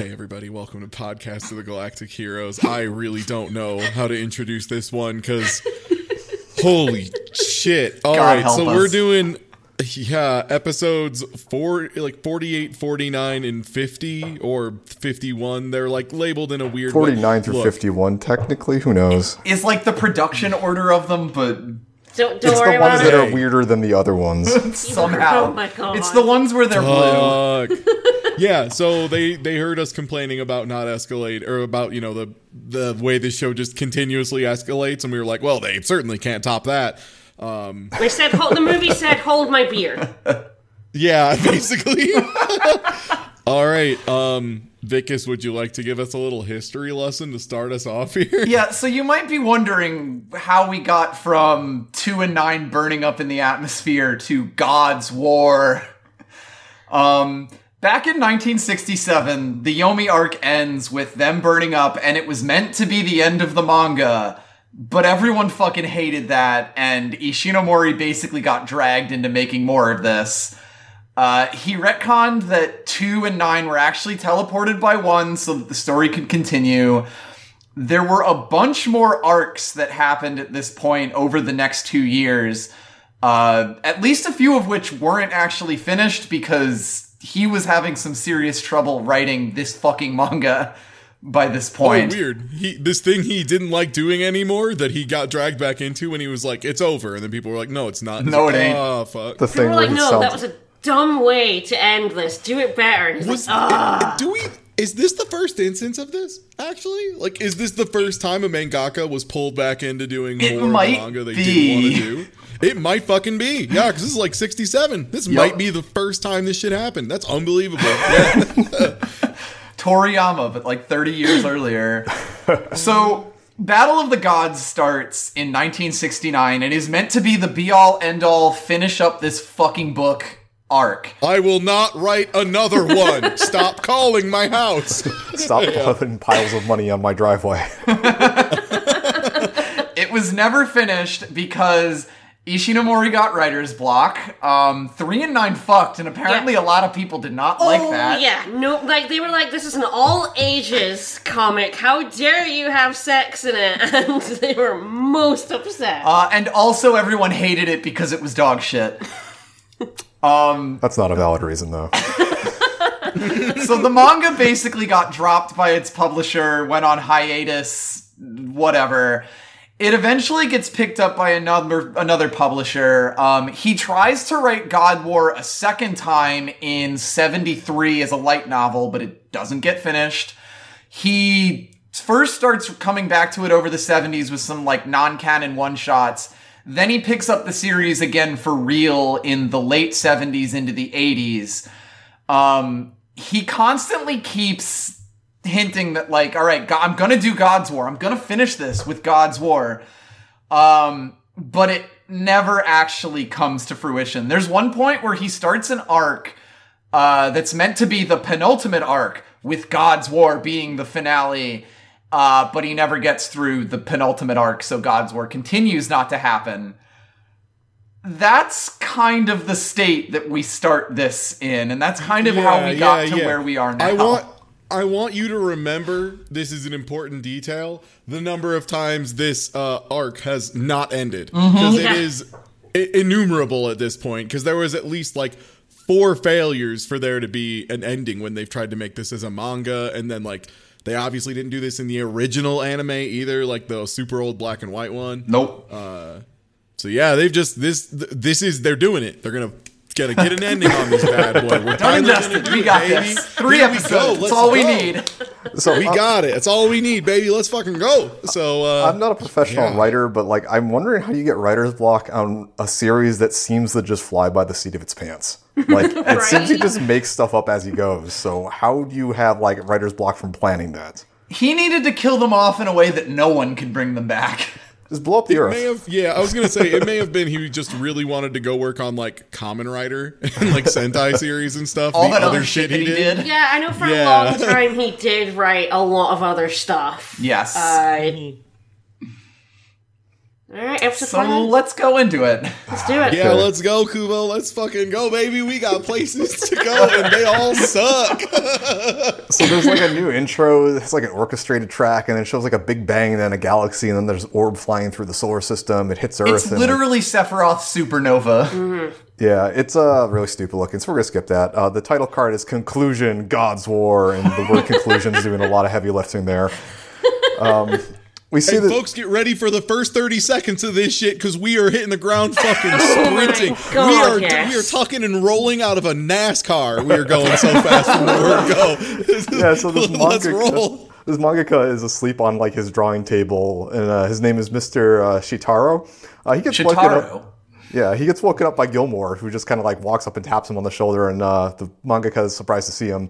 Hey everybody, welcome to Podcast of the Galactic Heroes. I really don't know how to introduce this one because holy shit. Alright, so we're doing episodes 48, 49, and 50 or 51. They're like labeled in a weird 49 through 51 technically, who knows? It's like the production order of them, but it's the ones that are weirder than the other ones. Somehow. Oh my God. It's the ones where they're blue. Yeah, so they heard us complaining about not escalate, or about, you know, the way this show just continuously escalates, and we were like, well, they certainly can't top that. They said, the movie said, hold my beer. Yeah, basically. All right, Vickis, would you like to give us a little history lesson to start us off here? Yeah, so you might be wondering how we got from 2 and 9 burning up in the atmosphere to God's War. Back in 1967, the Yomi arc ends with them burning up, and it was meant to be the end of the manga, but everyone fucking hated that, and Ishinomori basically got dragged into making more of this. He retconned that 2 and 9 were actually teleported by 1 so that the story could continue. There were a bunch more arcs that happened at this point over the next 2 years. At least a few of which weren't actually finished because he was having some serious trouble writing this fucking manga by this point. Oh, weird. This thing he didn't like doing anymore that he got dragged back into when he was like, it's over. And then people were like, no, it's not. No, it ain't. Oh, fuck. The thing were like, no, that was a dumb way to end this. Do it better. And he's like, is this the first instance of this, actually? Like, is this the first time a mangaka was pulled back into doing more manga they didn't want to do? It might fucking be. Yeah, because this is like 67. This might be the first time this shit happened. That's unbelievable. Yeah. Toriyama, but like 30 years earlier. So, Battle of the Gods starts in 1969 and is meant to be the be-all, end-all, finish up this fucking book arc. I will not write another one. Stop calling my house. Stop putting piles of money on my driveway. It was never finished because Ishinomori got writer's block. 3 and 9 fucked, and apparently a lot of people did not like that. Yeah, no, like they were like, this is an all ages comic. How dare you have sex in it? And they were most upset. And also everyone hated it because it was dog shit. That's not a valid reason, though. So the manga basically got dropped by its publisher, went on hiatus, whatever. It eventually gets picked up by another publisher. He tries to write God War a second time in 73 as a light novel, but it doesn't get finished. He first starts coming back to it over the 70s with some like non-canon one-shots. Then he picks up the series again for real in the late 70s into the 80s. He constantly keeps hinting that, like, all right, I'm going to do God's War. I'm going to finish this with God's War. But it never actually comes to fruition. There's one point where he starts an arc that's meant to be the penultimate arc, with God's War being the finale. But he never gets through the penultimate arc, so God's War continues not to happen. That's kind of the state that we start this in, and that's kind of how we got to where we are now. I want you to remember, this is an important detail, the number of times this arc has not ended. Because it is innumerable at this point, because there was at least like 4 failures for there to be an ending when they've tried to make this as a manga, and then like... They obviously didn't do this in the original anime either, like the super old black and white one. Nope. So yeah, they've just this is they're doing it. They're gonna get an ending on this bad boy. We're done. We got this. 3 episodes. That's all we need. So we got it. That's all we need, baby. Let's fucking go. So I'm not a professional writer, but like I'm wondering how you get writer's block on a series that seems to just fly by the seat of its pants. Like, it seems he just makes stuff up as he goes. So how do you have, like, writer's block from planning that? He needed to kill them off in a way that no one could bring them back. Just blow up the earth. I was going to say, it may have been he just really wanted to go work on, like, Kamen Rider and, like, Sentai series and stuff. All that other shit he did. Yeah, I know for a long time he did write a lot of other stuff. Yes. All right, so let's go into it. Let's do it. Yeah, let's go, Kubo. Let's fucking go, baby. We got places to go, and they all suck. So there's like a new intro. It's like an orchestrated track, and then it shows like a big bang, and then a galaxy, and then there's orb flying through the solar system. It hits Earth. It's literally Sephiroth supernova. Mm-hmm. Yeah, it's really stupid looking, so we're going to skip that. The title card is Conclusion, God's War, and the word conclusion is doing a lot of heavy lifting there. Hey, folks, get ready for the first 30 seconds of this shit, because we are hitting the ground fucking sprinting. We are tucking and rolling out of a NASCAR. We are going so fast from the word go. Yeah, so this this mangaka is asleep on like his drawing table, and his name is Mr. Shotaro. He gets woken up by Gilmore, who just kind of like walks up and taps him on the shoulder, and the mangaka is surprised to see him.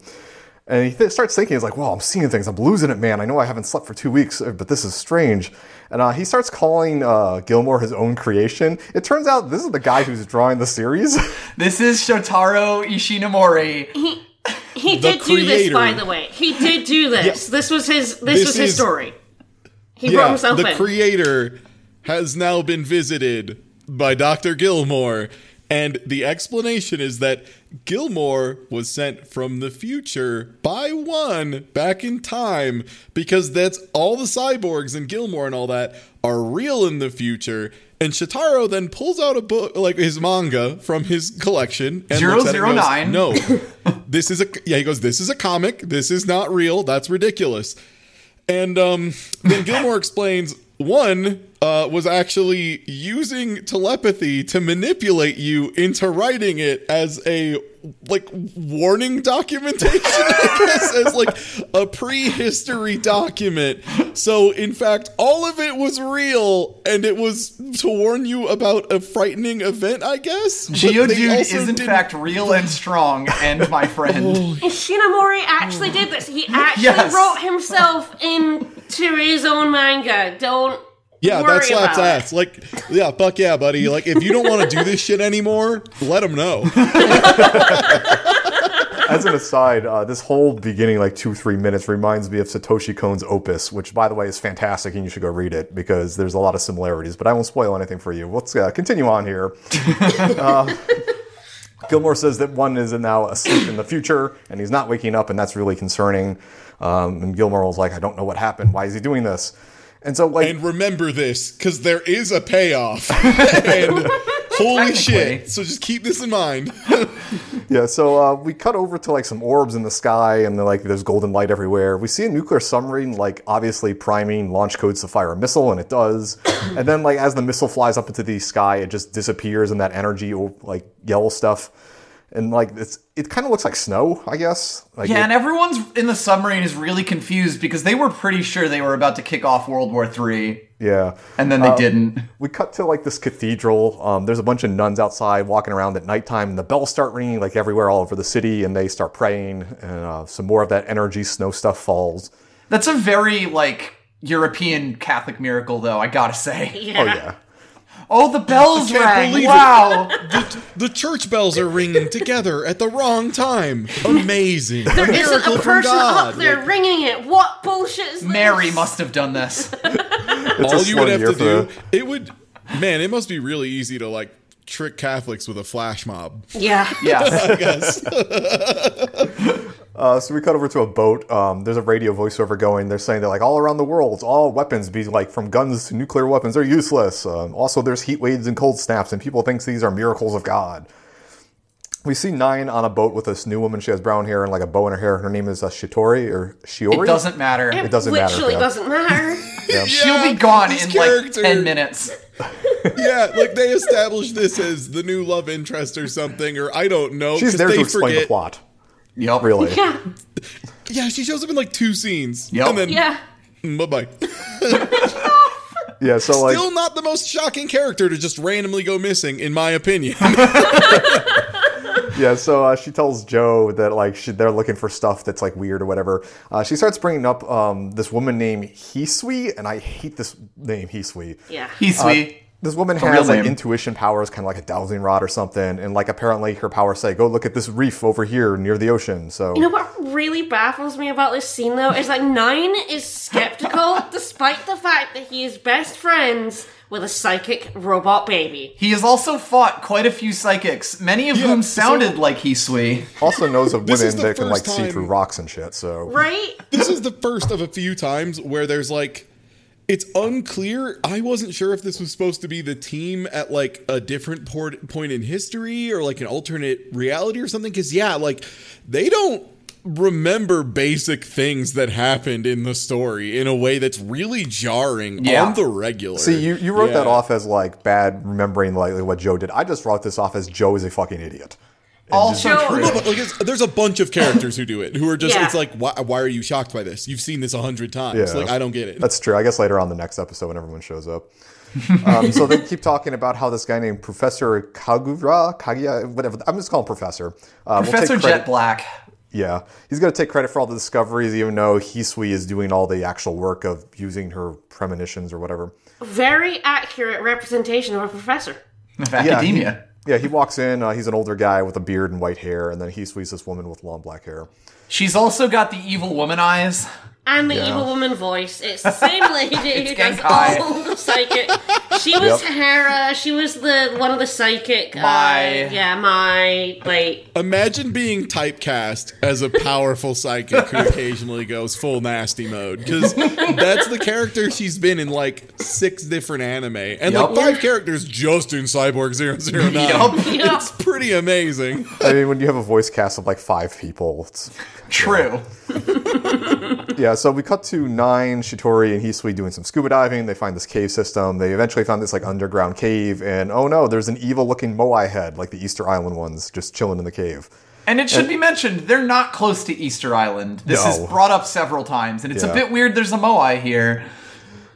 And he starts thinking, he's like, well, I'm seeing things. I'm losing it, man. I know I haven't slept for 2 weeks, but this is strange. And he starts calling Gilmore his own creation. It turns out this is the guy who's drawing the series. This is Shotaro Ishinomori. He did do this, by the way. He did do this. Yes. This was his story. He brought himself in. The creator has now been visited by Dr. Gilmore. And the explanation is that Gilmore was sent from the future by one back in time, because that's all the cyborgs and Gilmore and all that are real in the future. And Shotaro then pulls out a book, like his manga from his collection. And 009. He goes, this is a comic. This is not real. That's ridiculous. And then Gilmore explains, one was actually using telepathy to manipulate you into writing it as a like warning documentation, I guess, as like a prehistory document. So in fact, all of it was real, and it was to warn you about a frightening event, I guess. Geodude is in fact real and strong, and my friend. Ishinomori actually did this. He actually wrote himself into his own manga. That slaps ass. Like, yeah, fuck yeah, buddy. Like, if you don't want to do this shit anymore, let them know. As an aside, this whole beginning, like 2-3 minutes, reminds me of Satoshi Kon's Opus, which, by the way, is fantastic, and you should go read it because there's a lot of similarities. But I won't spoil anything for you. Let's continue on here. Gilmore says that one is now asleep in the future, and he's not waking up, and that's really concerning. And Gilmore was like, I don't know what happened. Why is he doing this? And so, like, and remember this, because there is a payoff. And holy shit! So just keep this in mind. Yeah. So we cut over to like some orbs in the sky, and like there's golden light everywhere. We see a nuclear submarine, like obviously priming launch codes to fire a missile, and it does. And then like as the missile flies up into the sky, it just disappears in that energy like yellow stuff. And like it kind of looks like snow, I guess. Like, and everyone's in the submarine is really confused because they were pretty sure they were about to kick off World War III. Yeah, and then they didn't. We cut to like this cathedral. There's a bunch of nuns outside walking around at nighttime, and the bells start ringing like everywhere, all over the city, and they start praying. And some more of that energy snow stuff falls. That's a very like European Catholic miracle, though, I gotta say. Yeah. Oh yeah. Oh, the bells rang! Wow! The church bells are ringing together at the wrong time. Amazing! There isn't a person up there ringing it. What bullshit is this? Mary must have done this. All you would have to do, it must be really easy to like trick Catholics with a flash mob. Yeah. Yeah. I guess. So we cut over to a boat. There's a radio voiceover going. They're saying that like all around the world, all weapons, be like from guns to nuclear weapons, are useless. Also, there's heat waves and cold snaps, and people think these are miracles of God. We see Nine on a boat with this new woman. She has brown hair and like a bow in her hair. Her name is Shitori or Shiori. It doesn't matter. It doesn't matter. Yeah. She'll be gone in character. Like 10 minutes. Yeah, like they established this as the new love interest or something, or I don't know. She's there to explain the plot. Yep. Really? Yeah. Yeah, she shows up in like 2 scenes. Yep. And then, bye-bye. Yeah, so like... Still not the most shocking character to just randomly go missing, in my opinion. Yeah, so she tells Joe that like they're looking for stuff that's like weird or whatever. She starts bringing up this woman named Hisui, and I hate this name, Hisui. Yeah. Hisui. This woman has like intuition powers, kind of like a dowsing rod or something, and like apparently her powers say, "Go look at this reef over here near the ocean." So you know what really baffles me about this scene though is that Nine is skeptical despite the fact that he is best friends with a psychic robot baby. He has also fought quite a few psychics, many of whom sounded like Hisui. Also knows of women that can like see through rocks and shit. So right, this is the first of a few times where there's like. It's unclear. I wasn't sure if this was supposed to be the team at, like, a different point in history or, like, an alternate reality or something. Because, yeah, like, they don't remember basic things that happened in the story in a way that's really jarring on the regular. See, you wrote that off as, like, bad remembering, like, what Joe did. I just wrote this off as Joe is a fucking idiot. Also true. No, but like there's a bunch of characters who do it, who are just, it's like, why are you shocked by this? You've seen this 100 times. Yeah. Like, I don't get it. That's true. I guess later on the next episode when everyone shows up. So they keep talking about how this guy named Professor Kagura, whatever. I'm just calling him Professor. Professor we'll take Jet Black. Yeah. He's going to take credit for all the discoveries, even though Hisui is doing all the actual work of using her premonitions or whatever. Very accurate representation of a professor. Of academia. Yeah, he walks in. He's an older guy with a beard and white hair, and then he sees this woman with long black hair. She's also got the evil woman eyes. And the evil woman voice. It's the same lady who does all the psychic. She was Hera. She was one of the psychic. Moai. Imagine being typecast as a powerful psychic who occasionally goes full nasty mode. Because that's the character she's been in like 6 different anime. And like 5 characters just in Cyborg 009. It's pretty amazing. I mean, when you have a voice cast of like 5 people. It's true. So we cut to Nine, Shitori, and Hisui doing some scuba diving. They find this cave system. They eventually found this like underground cave, and oh no, there's an evil-looking Moai head, like the Easter Island ones, just chilling in the cave. And it should be mentioned, they're not close to Easter Island. This is brought up several times, and it's a bit weird there's a Moai here.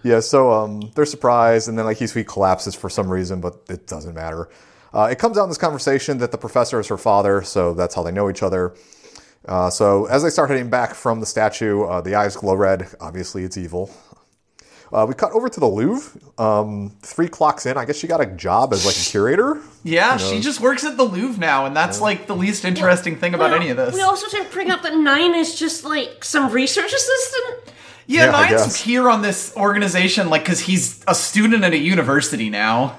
Yeah, so they're surprised, and then like Hisui collapses for some reason, but it doesn't matter. It comes out in this conversation that the professor is her father, so that's how they know each other. So as they start heading back from the statue, the eyes glow red. Obviously, it's evil. We cut over to the Louvre. 3 clocks in, I guess she got a job as like a curator. Yeah, she just works at the Louvre now, and that's like the least interesting thing about any of this. We also didn't bring up that Nine is just like some research assistant. Yeah, Nine's here on this organization like because he's a student at a university now.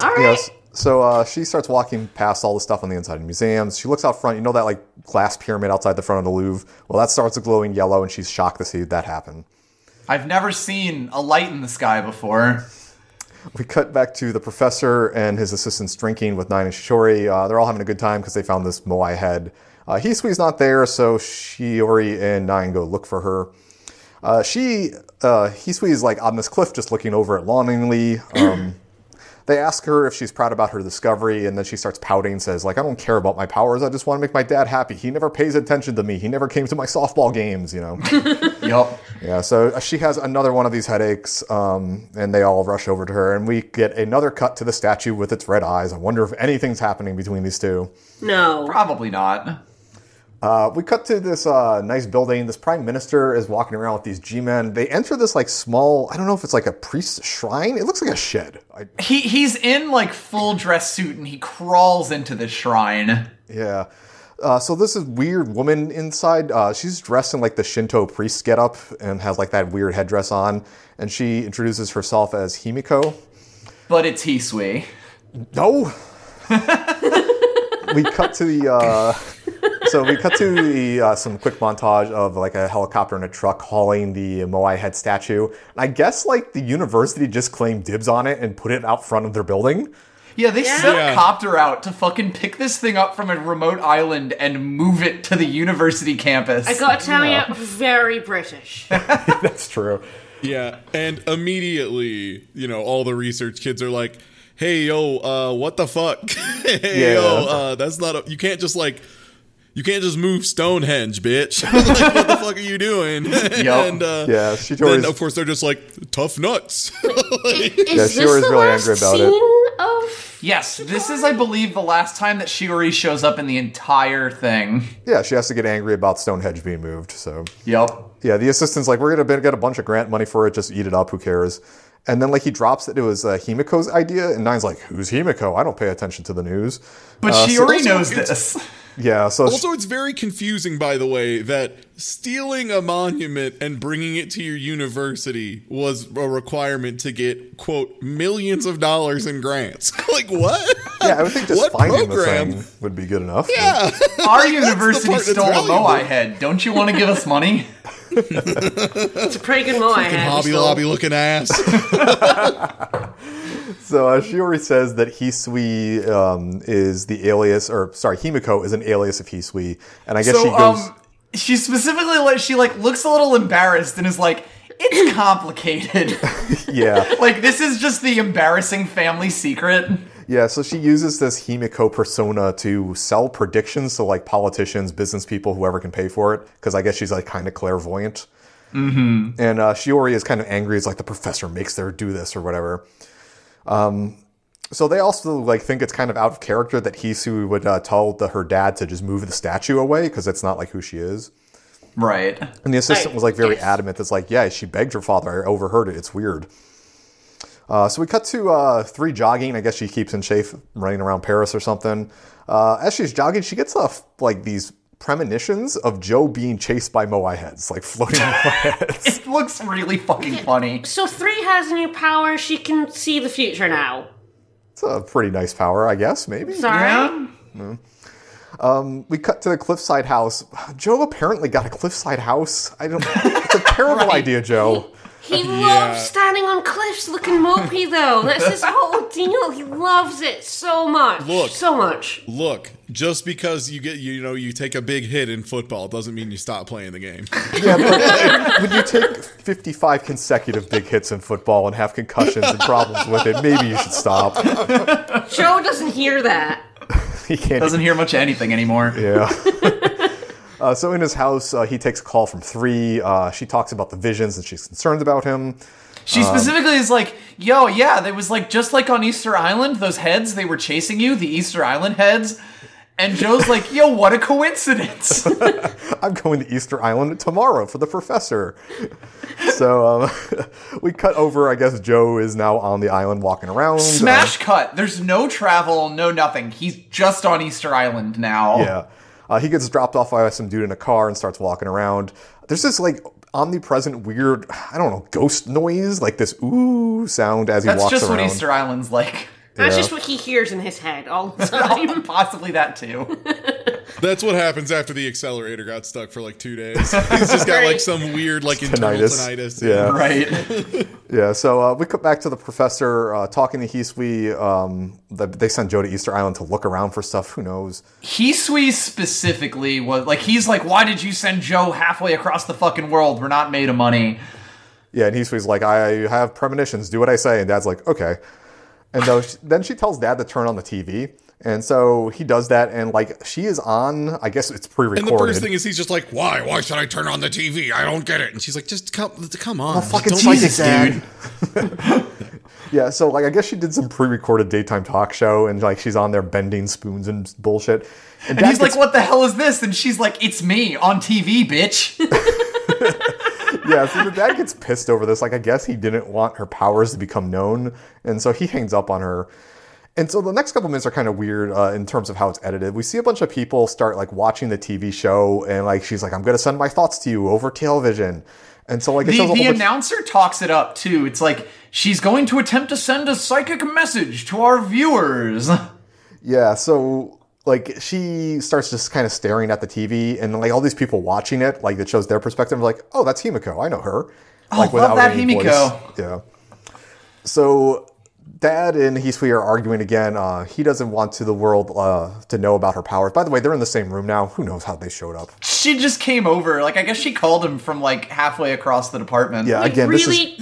All right. Yes. So she starts walking past all the stuff on the inside of museums. She looks out front. You know that like glass pyramid outside the front of the Louvre? Well, that starts glowing yellow, and she's shocked to see that happen. I've never seen a light in the sky before. We cut back to the professor and his assistants drinking with Nine and Shiori. They're all having a good time because they found this Moai head. Hisui's not there, so Shiori and Nine go look for her. Hisui is like on this cliff just looking over it longingly. They ask her if she's proud about her discovery, and then she starts pouting, says, like, I don't care about my powers. I just want to make my dad happy. He never pays attention to me. He never came to my softball games, you know. Yep. Yeah, so she has another one of these headaches, and they all rush over to her, and we get another cut to the statue with its red eyes. I wonder if anything's happening between these two. No. Probably not. We cut to this nice building. This prime minister is walking around with these G-men. They enter this like small, I don't know if it's like a priest shrine. It looks like a shed. He's in like full dress suit and he crawls into this shrine. Yeah. So this is weird woman inside. She's dressed in like the Shinto priest getup and has like that weird headdress on. And she introduces herself as Himiko. But it's Hisui. No. We cut to the... some quick montage of like a helicopter and a truck hauling the Moai head statue. I guess like the university just claimed dibs on it and put it out front of their building. Yeah, they sent a copter out to fucking pick this thing up from a remote island and move it to the university campus. I gotta tell you, very British. That's true. Yeah, and immediately, you know, all the research kids are like, hey, yo, what the fuck? That's not you can't just like... You can't just move Stonehenge, bitch. Like, what the fuck are you doing? And then, of course, they're just like, tough nuts. Is this the really last scene of... Yes, Shitori? This is, I believe, the last time that Shiori shows up in the entire thing. Yeah, she has to get angry about Stonehenge being moved, so... Yep. Yeah, the assistant's like, we're going to get a bunch of grant money for it, just eat it up, who cares? And then, like, he drops that it was Himiko's idea, and Nine's like, who's Himiko? I don't pay attention to the news. But Shiori knows this. Yeah, so... Also, it's very confusing, by the way, that stealing a monument and bringing it to your university was a requirement to get, quote, millions of dollars in grants. Like, what? Yeah, I would think just finding the thing would be good enough. Yeah. Our university stole a Moai head. Don't you want to give us money? It's a pretty good Moai head. Hobby Lobby looking ass. So Shiori says that Hisui is the alias, or sorry, Himiko is an alias of Hisui, and I guess she goes. She specifically she looks a little embarrassed and is like, it's complicated. Yeah, like this is just the embarrassing family secret. Yeah, so she uses this Himiko persona to sell predictions to like politicians, business people, whoever can pay for it, because I guess she's like kind of clairvoyant. Mm-hmm. And Shiori is kind of angry. It's like the professor makes her do this or whatever. So they also like think it's kind of out of character that Hisui would tell her dad to just move the statue away because it's not like who she is. Right. And the assistant was like very adamant. That's like, yeah, she begged her father. I overheard it. It's weird. So we cut to three jogging. I guess she keeps in shape running around Paris or something. As she's jogging, she gets off like these premonitions of Joe being chased by Moai heads, like floating Moai heads. It looks really fucking funny. So 3 has a new power. She can see the future now. It's a pretty nice power, I guess, maybe. Sorry. Yeah. No. We cut to the cliffside house. Joe apparently got a cliffside house. I don't. It's a terrible idea, Joe. He loves standing on cliffs looking mopey, though. That's his whole deal. He loves it so much. Look, just because you get, you take a big hit in football doesn't mean you stop playing the game. Yeah, but when you take 55 consecutive big hits in football and have concussions and problems with it, maybe you should stop. Joe doesn't hear that. He can't. Doesn't hear much of anything anymore. Yeah. So in his house, he takes a call from 3. She talks about the visions and she's concerned about him. She specifically is like, yo, yeah, there was like, just like on Easter Island, those heads, they were chasing you, the Easter Island heads. And Joe's like, yo, what a coincidence. I'm going to Easter Island tomorrow for the professor. So we cut over. I guess Joe is now on the island walking around. Smash cut. There's no travel, no nothing. He's just on Easter Island now. Yeah. He gets dropped off by some dude in a car and starts walking around. There's this, like, omnipresent, weird, I don't know, ghost noise. Like, this ooh sound as he walks around. That's just what Easter Island's like. Yeah. That's just what he hears in his head all the time. Possibly that, too. That's what happens after the accelerator got stuck for, like, 2 days. He's just got, like, some weird, like, internal tinnitus. Yeah. Right. Yeah, so we cut back to the professor talking to Hisui. They sent Joe to Easter Island to look around for stuff. Who knows? Hisui specifically was, like, he's like, why did you send Joe halfway across the fucking world? We're not made of money. Yeah, and Hisui's like, I have premonitions. Do what I say. And Dad's like, okay. And then she tells Dad to turn on the TV. And so he does that, and, like, she is on, I guess it's pre-recorded. And the first thing is he's just like, why? Why should I turn on the TV? I don't get it. And she's like, just come on. Oh, fucking Jesus, Dad. Yeah, so, like, I guess she did some pre-recorded daytime talk show, and, like, she's on there bending spoons and bullshit. And he's like, what the hell is this? And she's like, it's me on TV, bitch. Yeah, so the dad gets pissed over this. Like, I guess he didn't want her powers to become known, and so he hangs up on her. And so the next couple minutes are kind of weird in terms of how it's edited. We see a bunch of people start, like, watching the TV show, and, like, she's like, I'm going to send my thoughts to you over television. And so, like, the announcer talks it up, too. It's like, she's going to attempt to send a psychic message to our viewers. Yeah, so... Like, she starts just kind of staring at the TV, and, like, all these people watching it, like, it shows their perspective. Like, oh, that's Himiko. I know her. Oh, like, love that Himiko. Voice. Yeah. So, Dad and Hisui are arguing again. He doesn't want the world to know about her powers. By the way, they're in the same room now. Who knows how they showed up? She just came over. Like, I guess she called him from, like, halfway across the department. Yeah, again,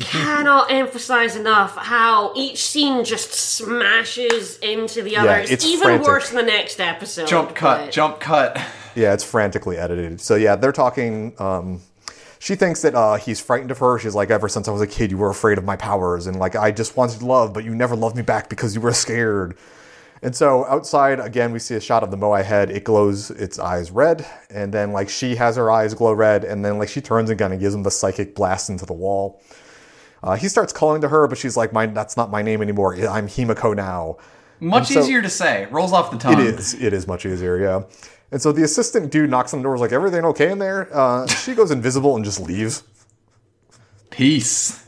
cannot emphasize enough how each scene just smashes into the other. Yeah, it's even frantic. Worse in the next episode. Jump cut. Yeah, it's frantically edited. So, yeah, they're talking... She thinks that he's frightened of her. She's like, ever since I was a kid, you were afraid of my powers. And, like, I just wanted love, but you never loved me back because you were scared. And so outside, again, we see a shot of the Moai head. It glows its eyes red. And then, like, she has her eyes glow red. And then, like, she turns and kind of gives him the psychic blast into the wall. He starts calling to her, but she's like, that's not my name anymore. I'm Himiko now. Much easier to say. Rolls off the tongue. It is much easier, yeah. And so the assistant dude knocks on the door, is like, everything okay in there? She goes invisible and just leaves. Peace.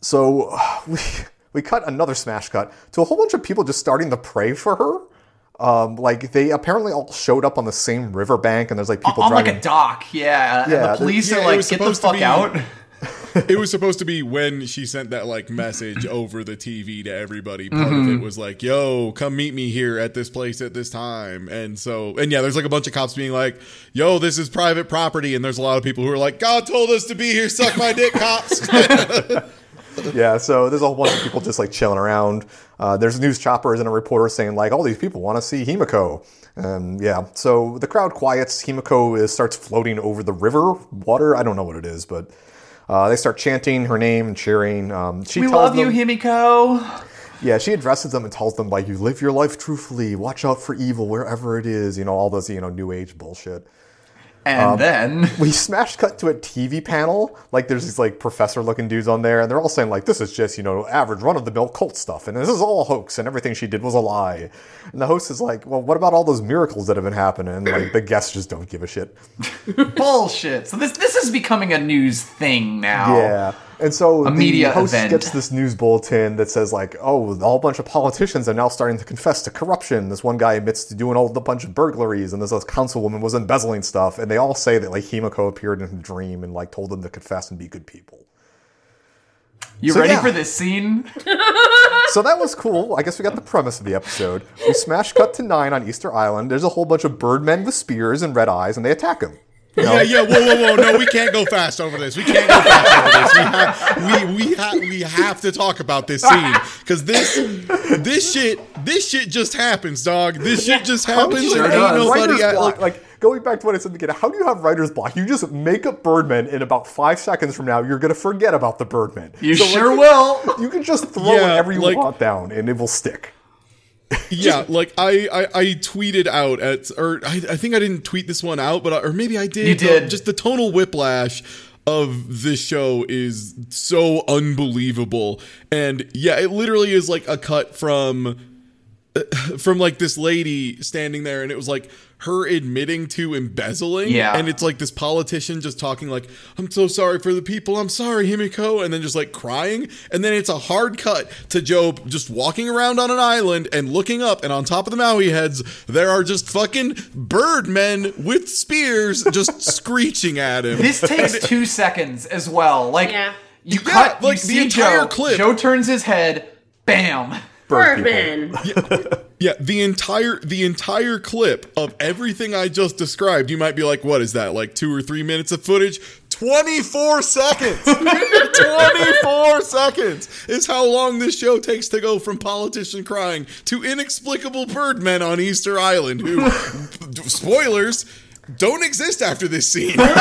So we cut another smash cut to a whole bunch of people just starting to pray for her. Like, they apparently all showed up on the same riverbank, and there's, like, people on, driving. On, like, a dock, yeah. Yeah. And the police are like, get the fuck out. It was supposed to be when she sent that, like, message over the TV to everybody. Part of it was like, yo, come meet me here at this place at this time. And so, and yeah, there's, like, a bunch of cops being like, yo, this is private property. And there's a lot of people who are like, God told us to be here, suck my dick, cops. Yeah, so there's a whole bunch of people just, like, chilling around. There's news choppers and a reporter saying, like, all these people want to see Himiko. Yeah, so the crowd quiets. Himiko starts floating over the river water. I don't know what it is, but they start chanting her name and cheering. We love you, Himiko. Yeah, she addresses them and tells them, like, you live your life truthfully. Watch out for evil wherever it is. You know, all those, you know, new age bullshit. And then we smash cut to a TV panel. Like, there's these, like, professor-looking dudes on there, and they're all saying, like, this is just, you know, average run-of-the-mill cult stuff, and this is all a hoax, and everything she did was a lie. And the host is like, well, what about all those miracles that have been happening? And, like, the guests just don't give a shit. Bullshit. So this is becoming a news thing now. Yeah. And so the host gets this news bulletin that says, like, oh, a whole bunch of politicians are now starting to confess to corruption. This one guy admits to doing a bunch of burglaries, and this councilwoman was embezzling stuff. And they all say that, like, Himiko appeared in a dream and, like, told them to confess and be good people. You ready for this scene? So that was cool. I guess we got the premise of the episode. We smash cut to 9 on Easter Island. There's a whole bunch of birdmen with spears and red eyes, and they attack him. No. Yeah, whoa. No, we can't go fast over this. We have to talk about this scene. Because this shit just happens, dog. This shit just happens. Sure nobody going back to what I said in the beginning, how do you have writer's block? You just make up Birdman, and about 5 seconds from now, you're going to forget about the Birdman. You sure will. You can just throw whatever you want down, and it will stick. Yeah, like I tweeted out I think I didn't tweet this one out, but or maybe I did. You did. Just the tonal whiplash of this show is so unbelievable, and yeah, it literally is like a cut from like this lady standing there, and it was like her admitting to embezzling, and it's like this politician just talking like, I'm so sorry for the people, I'm sorry Himiko, and then just like crying, and then it's a hard cut to Job just walking around on an island and looking up, and on top of the Maui heads there are just fucking bird men with spears just screeching at him. This takes 2 seconds as well, like cut, like you the entire clip. Joe turns his head, bam, Birdman. Yeah, the entire clip of everything I just described, you might be like, what is that, like 2 or 3 minutes of footage? 24 seconds! 24 seconds is how long this show takes to go from politician crying to inexplicable birdmen on Easter Island who, spoilers, don't exist after this scene. No, they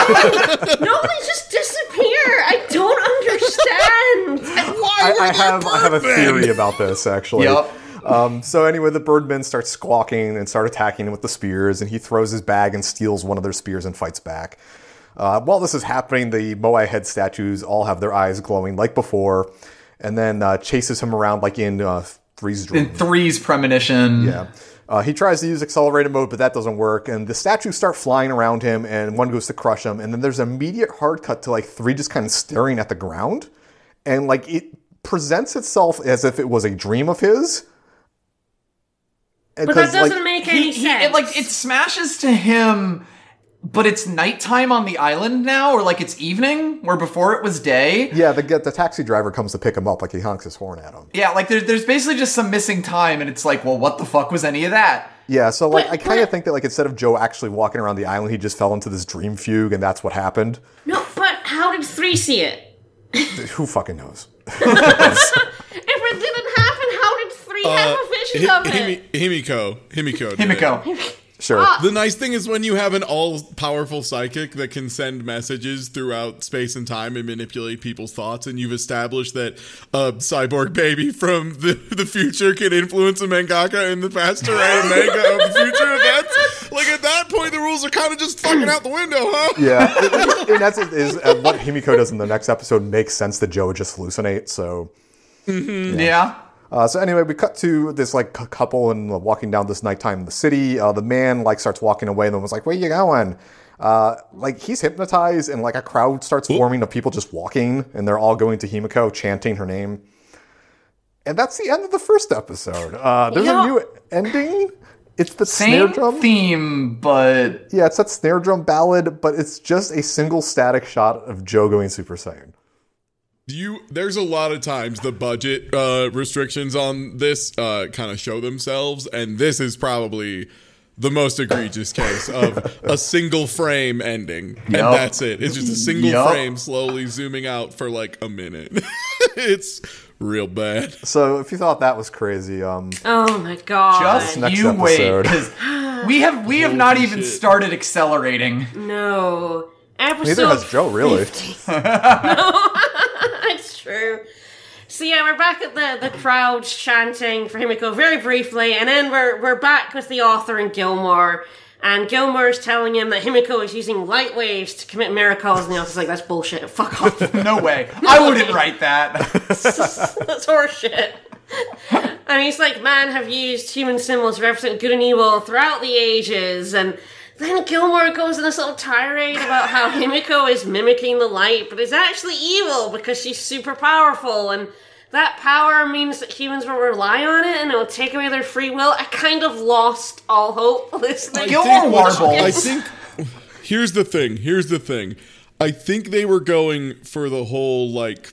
just disappear. I don't understand. Why were I have a theory about this, actually. Yep. So anyway, the birdmen start squawking and start attacking him with the spears, and he throws his bag and steals one of their spears and fights back. While this is happening, the Moai head statues all have their eyes glowing like before, and then chases him around like in Three's dream. In Three's premonition. Yeah. He tries to use accelerated mode, but that doesn't work. And the statues start flying around him, and one goes to crush him. And then there's an immediate hard cut to, like, Three just kind of staring at the ground. And, like, it presents itself as if it was a dream of his. But that doesn't make any sense. It smashes to him, but it's nighttime on the island now, or, like, it's evening, where before it was day. Yeah, the taxi driver comes to pick him up, like, he honks his horn at him. Yeah, like, there's basically just some missing time, and it's like, well, what the fuck was any of that? Yeah, so, like, I kind of think that, like, instead of Joe actually walking around the island, he just fell into this dream fugue, and that's what happened. No, but how did Three see it? Who fucking knows? If it didn't happen, how did Three have a vision of it? Himiko. Sure. The nice thing is when you have an all-powerful psychic that can send messages throughout space and time and manipulate people's thoughts, and you've established that a cyborg baby from the future can influence a mangaka in the past to write a manga of the future events. Like, at that point, the rules are kind of just fucking out the window, huh? Yeah. In essence, is what Himiko does in the next episode makes sense that Joe would just hallucinate, so... Mm-hmm. Yeah. So anyway, we cut to this like couple and walking down this nighttime in the city. The man like starts walking away, and the woman's like, "Where you going?" Like he's hypnotized, and like a crowd starts forming of people just walking, and they're all going to Himiko, chanting her name. And that's the end of the first episode. There's a new ending. It's the snare drum theme, but yeah, it's that snare drum ballad, but it's just a single static shot of Joe going Super Saiyan. There's a lot of times the budget restrictions on this kind of show themselves, and this is probably the most egregious case of a single frame ending, and that's it. It's just a single frame slowly zooming out for like a minute. It's real bad. So if you thought that was crazy, oh my god, just next you episode. Wait, because we have not even started accelerating. No, episode neither has Joe really. No. It's true. So yeah, we're back at the crowd chanting for Himiko very briefly, and then we're back with the author and Gilmore, and Gilmore's telling him that Himiko is using light waves to commit miracles, and the author's like, "That's bullshit. Fuck off." No way. I wouldn't write that. That's horseshit. And he's like, "Man, have used human symbols to represent good and evil throughout the ages," and then Gilmore goes in this little tirade about how Himiko is mimicking the light, but is actually evil because she's super powerful, and that power means that humans will rely on it and it will take away their free will. I kind of lost all hope listening. Gilmore warbles. Here's the thing. I think they were going for the whole, like,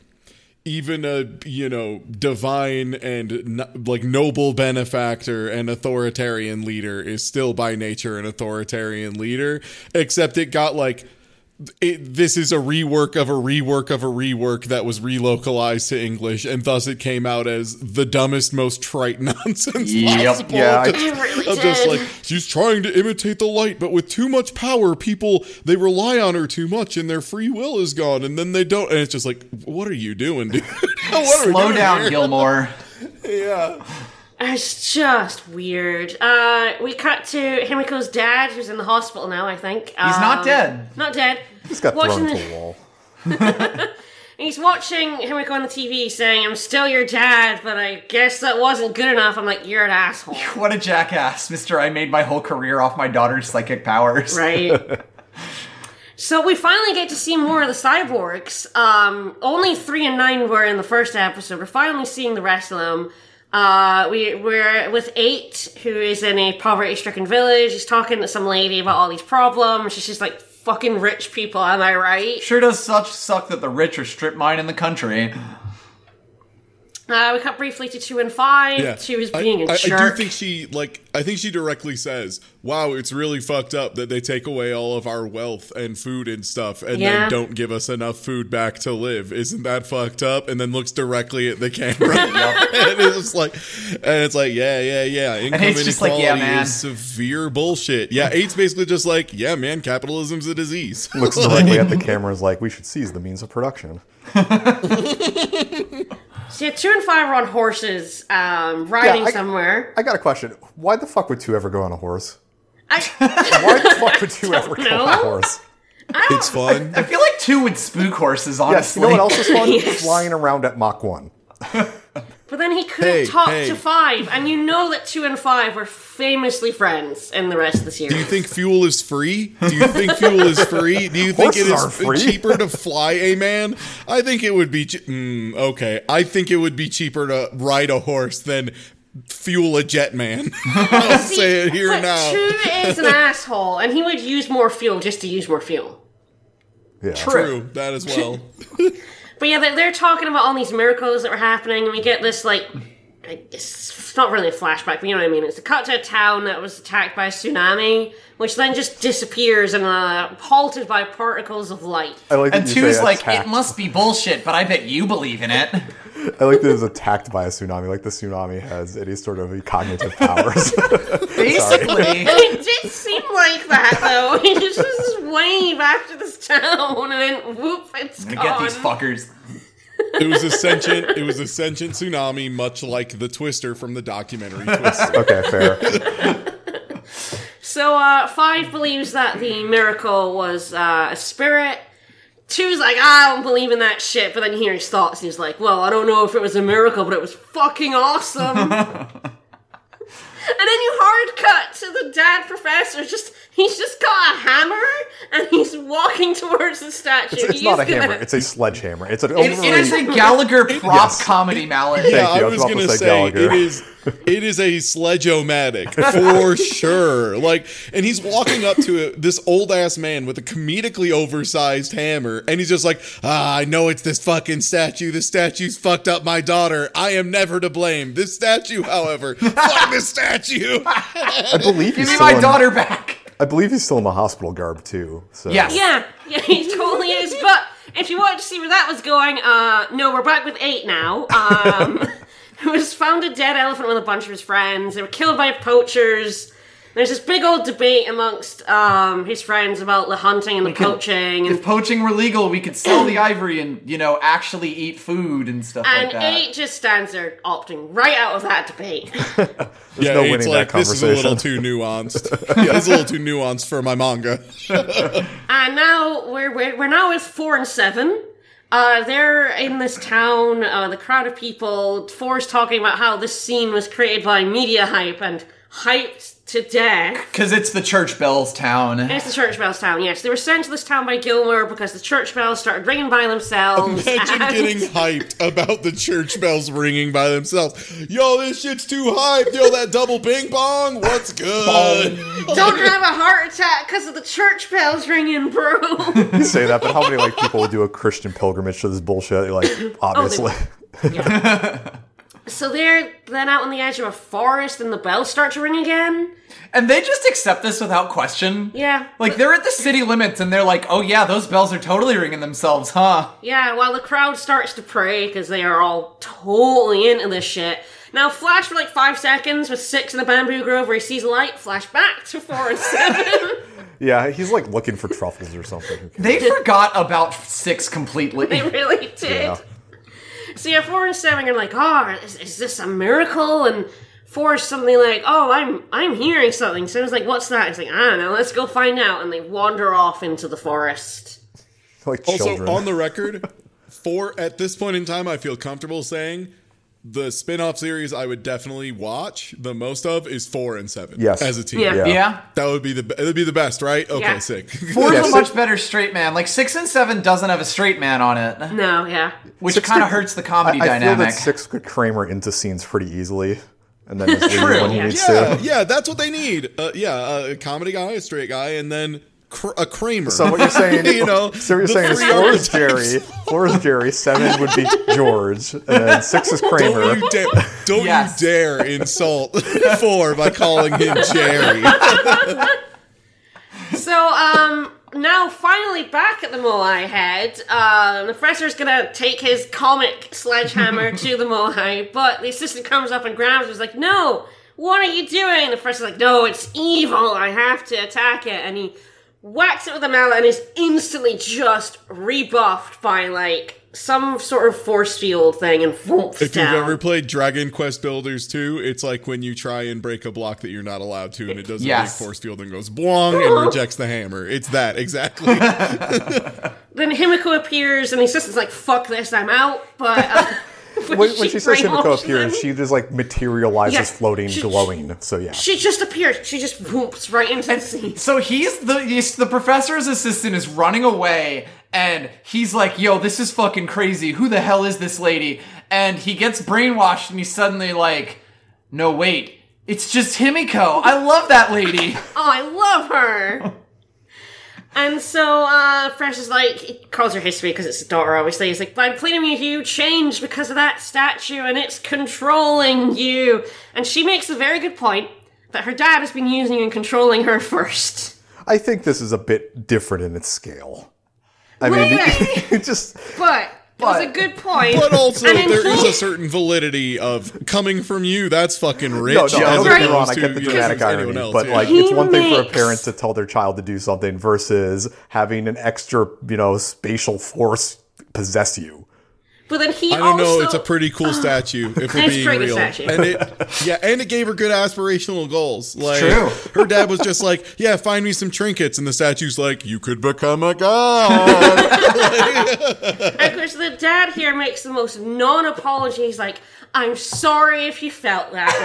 even a, you know, divine and like noble benefactor and authoritarian leader is still by nature an authoritarian leader, except it got like, this is a rework of a rework of a rework that was relocalized to English, and thus it came out as the dumbest, most trite nonsense possible. Yeah, I'm just like, she's trying to imitate the light, but with too much power, people, they rely on her too much, and their free will is gone, and then they don't. And it's just like, what are you doing, dude? Slow down, here? Gilmore. Yeah. It's just weird. We cut to Himiko's dad, who's in the hospital now, I think. He's not dead. Not dead. He's got thrown to the wall. He's watching Himiko on the TV saying, "I'm still your dad, but I guess that wasn't good enough." I'm like, you're an asshole. What a jackass, mister. I made my whole career off my daughter's psychic powers. Right. So we finally get to see more of the cyborgs. Only 3 and 9 were in the first episode. We're finally seeing the rest of them. We're with 8, who is in a poverty-stricken village. He's talking to some lady about all these problems. She's just like, fucking rich people, am I right? Sure does such suck that the rich are strip mine in the country. We cut briefly to 2 and 5. Yeah. 2 is being a jerk. I do think she directly says, "Wow, it's really fucked up that they take away all of our wealth and food and stuff, and then don't give us enough food back to live. Isn't that fucked up?" And then looks directly at the camera, and it's like, yeah. Income inequality is severe bullshit. Yeah, 8's basically just like, yeah, man, capitalism's a disease. Looks directly at the camera, is like, we should seize the means of production. So 2 and 5 are on horses, riding somewhere. I got a question. Why the fuck would 2 ever go on a horse? Why the fuck would 2 ever go on a horse? It's fun. I feel like 2 would spook horses, honestly. Yes, you know what else is fun? Yes. Flying around at Mach 1. But then he couldn't talk to 5, and you know that 2 and 5 were famously friends in the rest of the series. Do you think fuel is free? Do you think it is cheaper to fly a man? I think it would be I think it would be cheaper to ride a horse than fuel a jet man. I'll say it here now. 2 is an asshole, and he would use more fuel just to use more fuel. Yeah. True, that as well. But yeah, they're talking about all these miracles that were happening, and we get this, like, I guess it's not really a flashback, but you know what I mean. It's a cut to a town that was attacked by a tsunami, which then just disappears and halted by particles of light. And 2's like, it must be bullshit, but I bet you believe in it. I like that it was attacked by a tsunami. Like, the tsunami has any sort of cognitive powers. Basically. It did seem like that, though. It just was this wave after this town, and then, whoop, it's gone. Get these fuckers. It was a sentient tsunami, much like the Twister from the documentary Twister. Okay, fair. So, 5 believes that the miracle was a spirit. 2's like, I don't believe in that shit. But then he hears thoughts and he's like, well, I don't know if it was a miracle, but it was fucking awesome. And then you hard cut to the dad professor. He's just got a hammer and he's walking towards the statue. It's not a hammer. It's a sledgehammer. It is a Gallagher prop comedy mallet. Yeah, I was going to say Gallagher. It is a sledge-o-matic for sure. Like, and he's walking up to this old ass man with a comedically oversized hammer, and he's just like, I know it's this fucking statue. This statue's fucked up my daughter. I am never to blame. This statue, however, fuck this statue. I believe he's Give me my daughter back. I believe he's still in the hospital garb too. So. Yes. Yeah, he totally is. But if you wanted to see where that was going, no, we're back with 8 now. It was found a dead elephant with a bunch of his friends. They were killed by poachers. There's this big old debate amongst his friends about the hunting and poaching. If poaching were legal, we could sell the ivory and, actually eat food and stuff like that. And 8 just stands there opting right out of that debate. There's no winning that conversation. This is a little too nuanced. It's a little too nuanced for my manga. And now we're now with 4 and 7. They're in this town, the crowd of people. 4's talking about how this scene was created by media hype and hyped to death. Because it's the church bells town. It's the church bells town, yes. They were sent to this town by Gilmore because the church bells started ringing by themselves. Imagine getting hyped about the church bells ringing by themselves. Yo, this shit's too hyped. Yo, that double bing bong. What's good? Don't have a heart attack because of the church bells ringing, bro. You say that, but how many people would do a Christian pilgrimage to this bullshit? Obviously. Yeah. So they're then out on the edge of a forest and the bells start to ring again. And they just accept this without question. Yeah. They're at the city limits and they're like, oh yeah, those bells are totally ringing themselves, huh? Yeah, while the crowd starts to pray because they are all totally into this shit. Now, flash for 5 seconds with 6 in the bamboo grove where he sees a light. Flash back to 4 and 7. Yeah, he's looking for truffles or something. They forgot about 6 completely. They really did. Yeah. So 4 and 7 are like, oh, is this a miracle? And 4 is something like, oh, I'm hearing something. So it's like, what's that? It's like, I don't know, let's go find out. And they wander off into the forest. Also, on the record, 4, at this point in time, I feel comfortable saying the spin-off series I would definitely watch the most of is 4 and 7. Yes. As a team. Yeah. That would be the best, right? Okay, yeah. Sick. 4 is a much better straight man. 6 and 7 doesn't have a straight man on it. No, yeah. Which kind of hurts the comedy dynamic. I feel that 6 could Kramer into scenes pretty easily. And then just leave when he needs to. Yeah, that's what they need. A comedy guy, a straight guy, and then a Kramer. So what you're saying, is 4 is Jerry, 4 is Jerry, 7 would be George, and then 6 is Kramer. Don't you dare insult 4 by calling him Jerry. Now finally back at the Moai head, the professor's gonna take his comic sledgehammer to the Moai, but the assistant comes up and grabs him and is like, no, what are you doing? The professor's like, no, it's evil, I have to attack it, and he whacks it with a mallet and is instantly just rebuffed by, some sort of force field thing and wolfs down. If you've ever played Dragon Quest Builders 2, it's like when you try and break a block that you're not allowed to and it does a big force field and goes blong and rejects the hammer. It's that, exactly. Then Himiko appears and the assistant's like, fuck this, I'm out, but... When she says Himiko appears, she just materializes floating, glowing. So yeah, she just appears. She just whoops right into the scene. So the professor's assistant is running away, and he's like, "Yo, this is fucking crazy. Who the hell is this lady?" And he gets brainwashed, and he's suddenly like, "No, wait, it's just Himiko. I love that lady. Oh, I love her." And so, Fresh is like, he calls her Hisui because it's his daughter, obviously. He's like, I'm playing you a huge change because of that statue and it's controlling you. And she makes a very good point that her dad has been using you and controlling her first. I think this is a bit different in its scale. It was a good point. But also, there is a certain validity of coming from you. That's fucking rich. No, don't get me wrong. I get the dramatic irony. It's one thing for a parent to tell their child to do something versus having an extra, spatial force possess you. But then he also... I don't know. It's a pretty cool statue, if we're being real. Statue. And it, yeah, and it gave her good aspirational goals. Like, true. Her dad was just like, yeah, find me some trinkets. And the statue's like, you could become a god. Of course, the dad here makes the most non-apology. He's like, I'm sorry if you felt that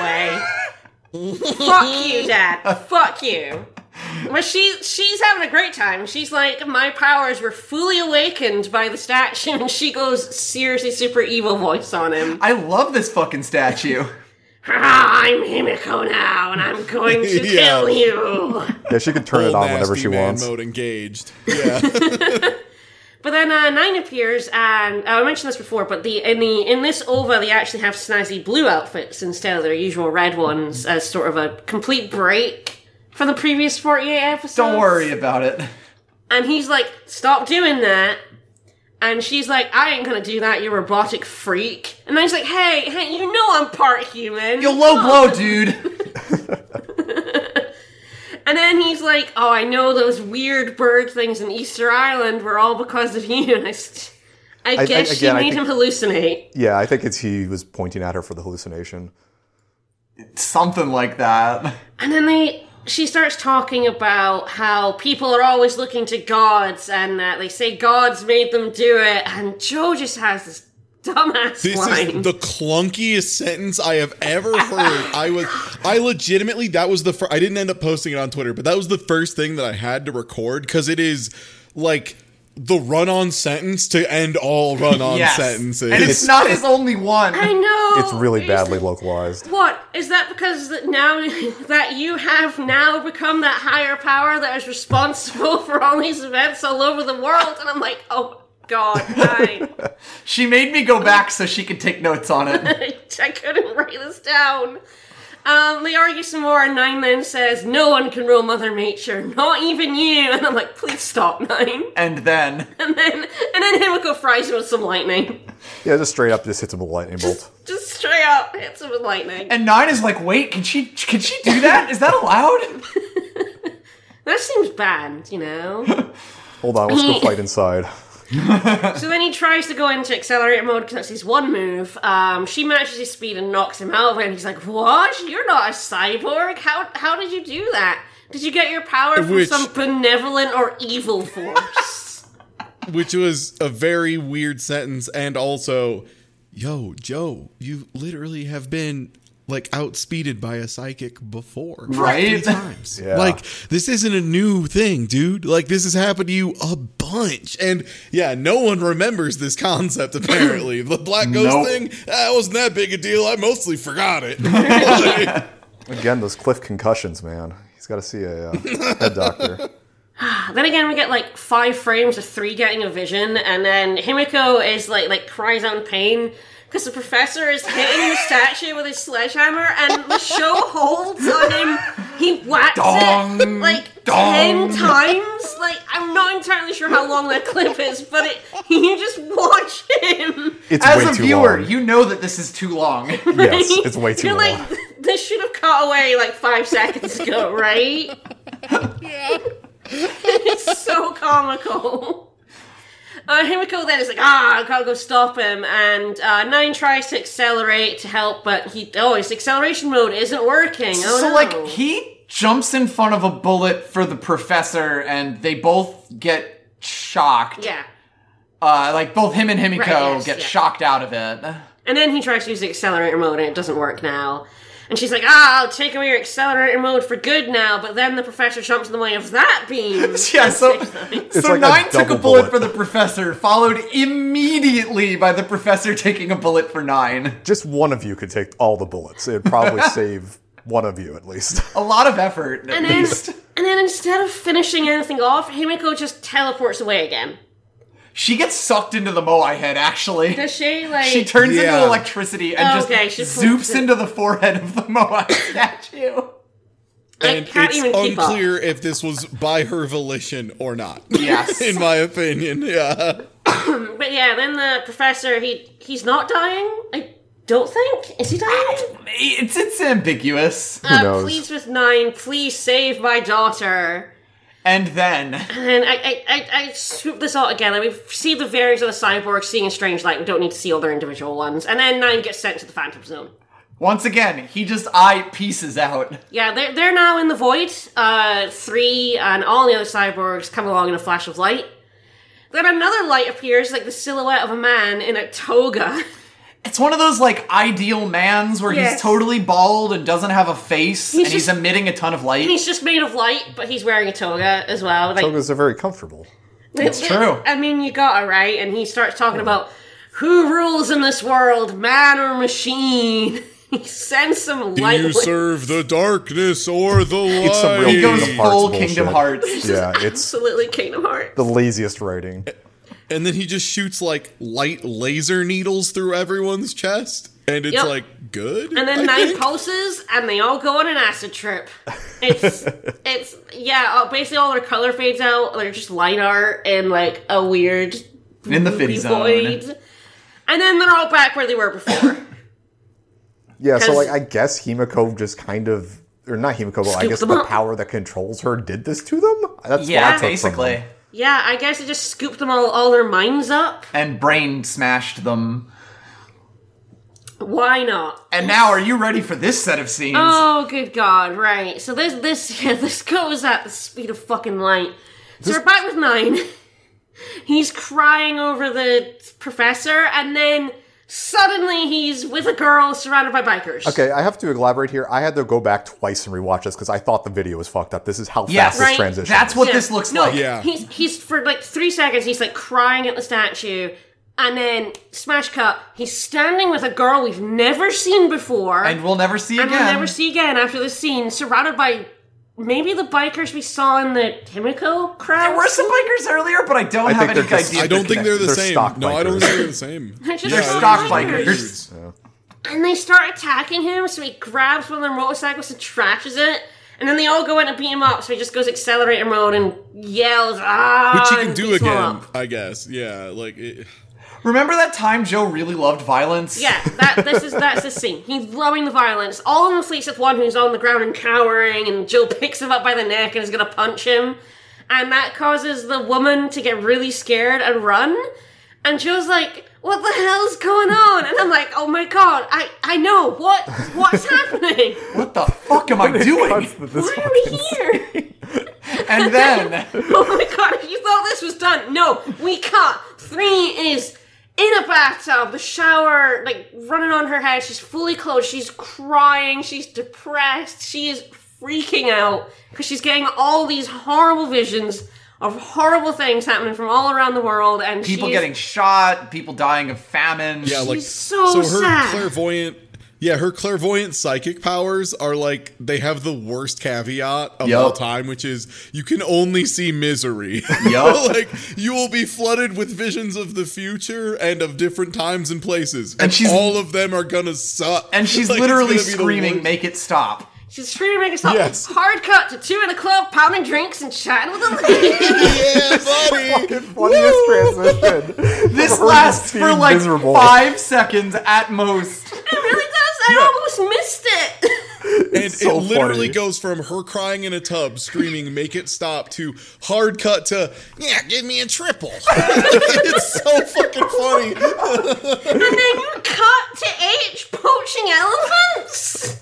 way. Fuck you, Dad. Fuck you. Well, she's having a great time. She's like, my powers were fully awakened by the statue, and she goes seriously super evil voice on him. I love this fucking statue. I'm Himiko now, and I'm going to kill you. Yeah, she could turn it on whenever she wants. Mode engaged. Yeah. But then Nine appears, and I mentioned this before, but in this OVA, they actually have snazzy blue outfits instead of their usual red ones as sort of a complete break from the previous 48 episodes. Don't worry about it. And he's like, stop doing that. And she's like, I ain't gonna do that, you robotic freak. And then he's like, hey, you know I'm part human. You low blow, dude. And then he's like, oh, I know those weird bird things in Easter Island were all because of you. And I guess she made him hallucinate. Yeah, I think he was pointing at her for the hallucination. Something like that. And then she starts talking about how people are always looking to gods, and that they say gods made them do it, and Joe just has this dumbass line. This is the clunkiest sentence I have ever heard. I legitimately, that was the first, I didn't end up posting it on Twitter, but that was the first thing that I had to record, because it is, like, the run-on sentence to end all run-on sentences. And it's not his only one. I know. It's really badly localized. What? Is that because now that you have now become that higher power that is responsible for all these events all over the world? And I'm like, oh, God, fine. She made me go back so she could take notes on it. I couldn't write this down. They argue some more, and Nine then says, no one can rule Mother Nature, not even you. And I'm like, please stop, Nine. And then Himiko fries him with some lightning. Yeah, just straight up just hits him with a lightning bolt. Just straight up hits him with lightning. And Nine is like, wait, can she do that? Is that allowed? That seems banned, you know? Hold on, let's go fight inside. So then he tries to go into accelerator mode because that's his one move. She matches his speed and knocks him out of it, and he's like, what? You're not a cyborg? How did you do that? Did you get your power from some benevolent or evil force? Which was a very weird sentence, and also, yo, Joe, you literally have been... like, outspeeded by a psychic before. Right? Times. Yeah. Like, this isn't a new thing, dude. Like, this has happened to you a bunch. And, yeah, no one remembers this concept, apparently. The Black Ghost thing, that wasn't that big a deal. I mostly forgot it. Again, those Cliff concussions, man. He's got to see a head doctor. Then again, we get, like, 5 frames of 3 getting a vision. And then Himiko is, like cries out in pain. Because the professor is hitting the statue with his sledgehammer, and the show holds on him. He whacks it, like, 10 times. Like, I'm not entirely sure how long that clip is, but you just watch him. It's as way a too viewer, long. You know that this is too long. Right? Yes, it's way too long. Like, this should have cut away, like, 5 seconds ago, right? Yeah. It's so comical. Himiko then is like, I gotta go stop him, and Nine tries to accelerate to help, but his acceleration mode isn't working. He jumps in front of a bullet for the professor, and they both get shocked. Yeah. Both him and Himiko get shocked out of it. And then he tries to use the accelerator mode, and it doesn't work now. And she's like, I'll take away your accelerator mode for good now. But then the professor jumps in the way of that beam. Yeah, so like Nine took a bullet for the professor, followed immediately by the professor taking a bullet for Nine. Just one of you could take all the bullets. It would probably save one of you, at least. A lot of effort, at least. And then instead of finishing anything off, Himiko just teleports away again. She gets sucked into the Moai head, actually. Does she, like... She turns into electricity and just zoops into the forehead of the Moai statue. And it's unclear if this was by her volition or not. Yes. In my opinion, yeah. But yeah, then the professor, he's not dying? I don't think. Is he dying? It's ambiguous. Who knows? Please, with Nine, please save my daughter. And then... And I scooped this all together. We've seen the variants of the cyborgs, seeing a strange light. We don't need to see all their individual ones. And then 9 gets sent to the Phantom Zone. Once again, he just pieces out. Yeah, they're now in the void. 3 and all the other cyborgs come along in a flash of light. Then another light appears, like the silhouette of a man in a toga. It's one of those, like, ideal mans where he's totally bald and doesn't have a face, he's emitting a ton of light. He's just made of light, but he's wearing a toga as well. Like, togas are very comfortable. It's true. I mean, you got it, right? And he starts talking about who rules in this world, man or machine. He sends some light. Do you serve the darkness or the light? It's some real Kingdom Hearts bullshit. Yeah, it's absolutely Kingdom Hearts. The laziest writing. And then he just shoots, like, light laser needles through everyone's chest. And it's, like, good? And then 9 pulses, and they all go on an acid trip. It's basically all their color fades out. They're just line art and, like, a weird... in the fit void zone. And then they're all back where they were before. Yeah, so, like, I guess Himiko just kind of... Or not Himiko, but I guess the power that controls her did this to them? That's what I took basically. From them. Yeah, I guess it just scooped them all their minds up. And brain smashed them. Why not? And now, are you ready for this set of scenes? Oh, good God, right. So this goes at the speed of fucking light. So we're back with 9. He's crying over the professor, and then suddenly he's with a girl surrounded by bikers. Okay, I have to elaborate here. I had to go back twice and rewatch this because I thought the video was fucked up. This is how fast this transition is. That's what this looks like. Yeah. He's for like 3 seconds, he's like crying at the statue. And then, smash cut, he's standing with a girl we've never seen before. And we'll never see again. And we'll never see again after this scene, surrounded by maybe the bikers we saw in the Himiko crowd. There were some bikers earlier, but I don't have any idea. I don't think they're the same. No, I don't think they're the same. They're stock bikers. And they start attacking him, so he grabs one of their motorcycles and trashes it. And then they all go in and beat him up, so he just goes accelerator mode and yells, which he can do again, I guess. Yeah, like... Remember that time Joe really loved violence? Yeah, that's the scene. He's loving the violence. All of them flees with one who's on the ground and cowering, and Joe picks him up by the neck and is going to punch him. And that causes the woman to get really scared and run. And Joe's like, what the hell's going on? And I'm like, oh my God, I know. What's happening? What the fuck am I doing? Why are we here? And then... oh my God, if you thought this was done, no, we can't. 3 is... in a bathtub, the shower, like, running on her head. She's fully clothed. She's crying. She's depressed. She is freaking out because she's getting all these horrible visions of horrible things happening from all around the world. And people getting shot, people dying of famine. Yeah, she's like, so sad. Her clairvoyant psychic powers are like, they have the worst caveat of all time, which is you can only see misery. Like, you will be flooded with visions of the future and of different times and places. And all of them are gonna suck. And she's like, literally screaming, make it stop. She's screaming, make it stop. Yes. Hard cut to 2 in a club, pounding drinks and chatting with the ladies. Yeah, buddy. Fucking funniest transition. This lasts for like miserable. 5 seconds at most. It really does. I almost missed it. And so it literally goes from her crying in a tub, screaming, make it stop, to hard cut to, give me a triple. It's so fucking funny. And then you cut to H poaching elephants.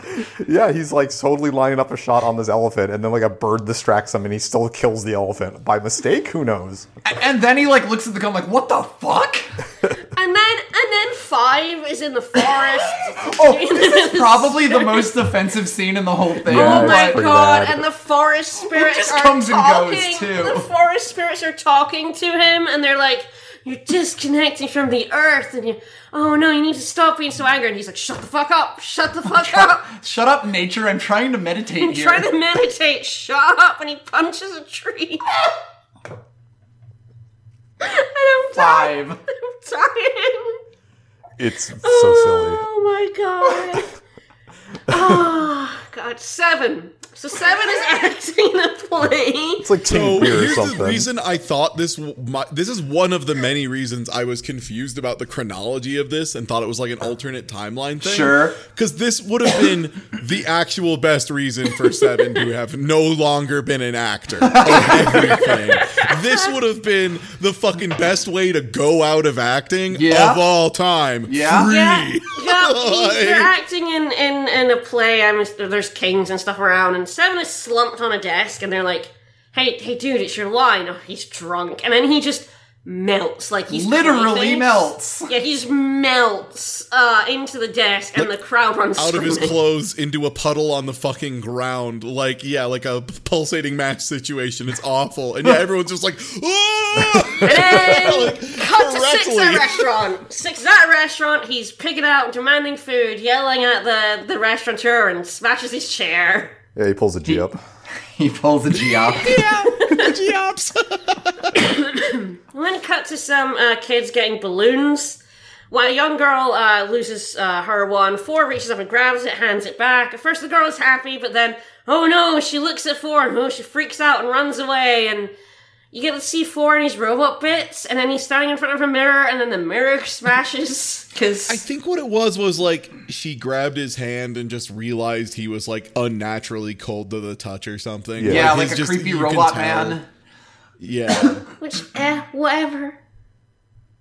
Yeah, he's like totally lining up a shot on this elephant, and then like a bird distracts him, and he still kills the elephant. By mistake? Who knows? And then he like looks at the gun like, what the fuck? And then 5 is in the forest. This is probably the most offensive scene in the whole thing. Yeah, oh my God! Bad. And the forest spirits just comes and goes too. The forest spirits are talking to him, and they're like, "You're disconnecting from the earth, and you, oh no, you need to stop being so angry." And he's like, "Shut the fuck up! Shut the fuck up! Shut up, nature! I'm trying to meditate. Trying to meditate. Shut up!" And he punches a tree. And I'm tired. It's so silly. Oh my God. 7. So Seven is acting in a play. It's like Teen Beer or something. The reason I thought this is one of the many reasons I was confused about the chronology of this and thought it was like an alternate timeline thing. Sure. Because this would have been the actual best reason for Seven to have no longer been an actor of everything. This would have been the fucking best way to go out of acting of all time. Yeah. Free. Yeah. Like, you're acting in a play. There's kings and stuff around, and Seven is slumped on a desk, and they're like, hey, dude, it's your line. Oh, he's drunk. And then he just melts. Like, he's literally melts. Yeah, he just melts into the desk, and the crowd runs out of his clothes into a puddle on the fucking ground. Like, yeah, like a pulsating match situation. It's awful. And yeah, everyone's just like, oh! And then like, cut to Six-At Restaurant. Six-At Restaurant, he's picking out, demanding food, yelling at the restaurateur, and smashes his chair. Yeah, he pulls a G up. He pulls a G up. Yeah, the G ups. Then cut to some kids getting balloons. While a young girl loses her one, Four reaches up and grabs it, hands it back. At first, the girl is happy, but then, oh no, she looks at Four and she freaks out and runs away. And you get to see Four in his robot bits, and then he's standing in front of a mirror, and then the mirror smashes. Cause I think what it was like, she grabbed his hand and just realized he was, like, unnaturally cold to the touch or something. Yeah, like a creepy robot man. Yeah. Which, whatever.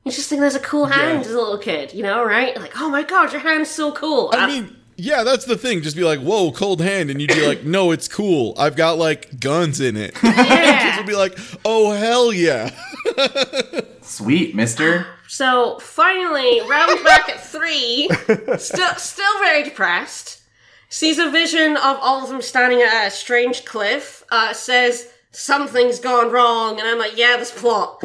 You just think there's a cool hand as a little kid, you know, right? Like, oh my god, your hand's so cool. I mean... yeah, that's the thing. Just be like, whoa, cold hand. And you'd be like, no, it's cool. I've got, like, guns in it. Yeah. Kids would be like, oh, hell yeah. Sweet, mister. So, finally, round back at 3, still very depressed, sees a vision of all of them standing at a strange cliff, says, something's gone wrong. And I'm like, yeah, this plot.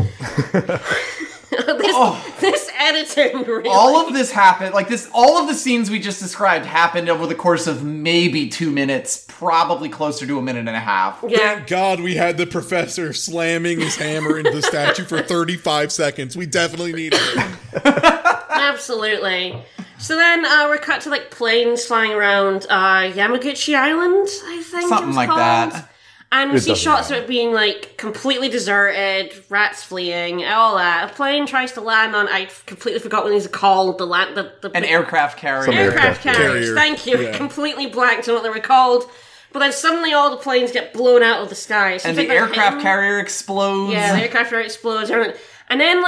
This editing, really. All of this happened, all of the scenes we just described happened over the course of maybe 2 minutes, probably closer to a minute and a half. Yeah. Thank God we had the professor slamming his hammer into the statue for 35 seconds. We definitely needed it. Absolutely. So then we're cut to, planes flying around Yamaguchi Island, I think something like called. That. And we see shots of it being, completely deserted, rats fleeing, all that. A plane tries to land on, I completely forgot what these are called, an aircraft carrier. Some aircraft carriers, thank you. Yeah. Completely blanked on what they were called. But then suddenly all the planes get blown out of the sky. So and the aircraft carrier explodes. Yeah, the aircraft carrier explodes. And then,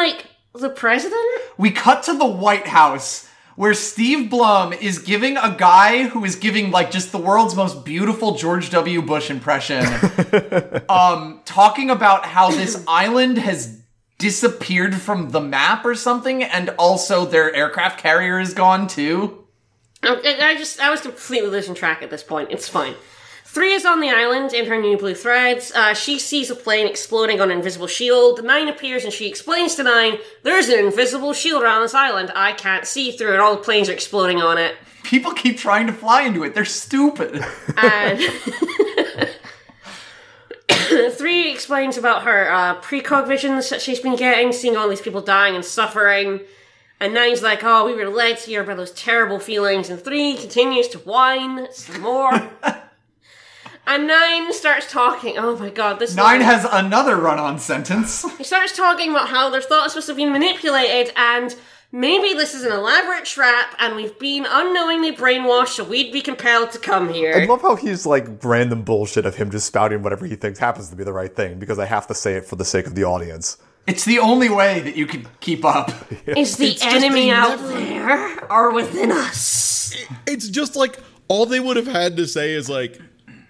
the president? We cut to the White House, where Steve Blum is giving a guy who is giving, just the world's most beautiful George W. Bush impression, talking about how this island has disappeared from the map or something, and also their aircraft carrier is gone, too. I was completely losing track at this point. It's fine. 3 is on the island in her new blue threads. She sees a plane exploding on an invisible shield. 9 appears and she explains to 9, there's an invisible shield around this island. I can't see through it. All the planes are exploding on it. People keep trying to fly into it. They're stupid. And 3 explains about her precog visions that she's been getting, seeing all these people dying and suffering. And 9's like, oh, we were led here by those terrible feelings. And 3 continues to whine some more. And 9 starts talking. Oh my god, this 9 has another run-on sentence. He starts talking about how their thoughts must have been manipulated, and maybe this is an elaborate trap, and we've been unknowingly brainwashed, so we'd be compelled to come here. I love how he's random bullshit of him just spouting whatever he thinks happens to be the right thing, because I have to say it for the sake of the audience. It's the only way that you can keep up. Yeah. Is the enemy out there, or within us? It's just all they would have had to say is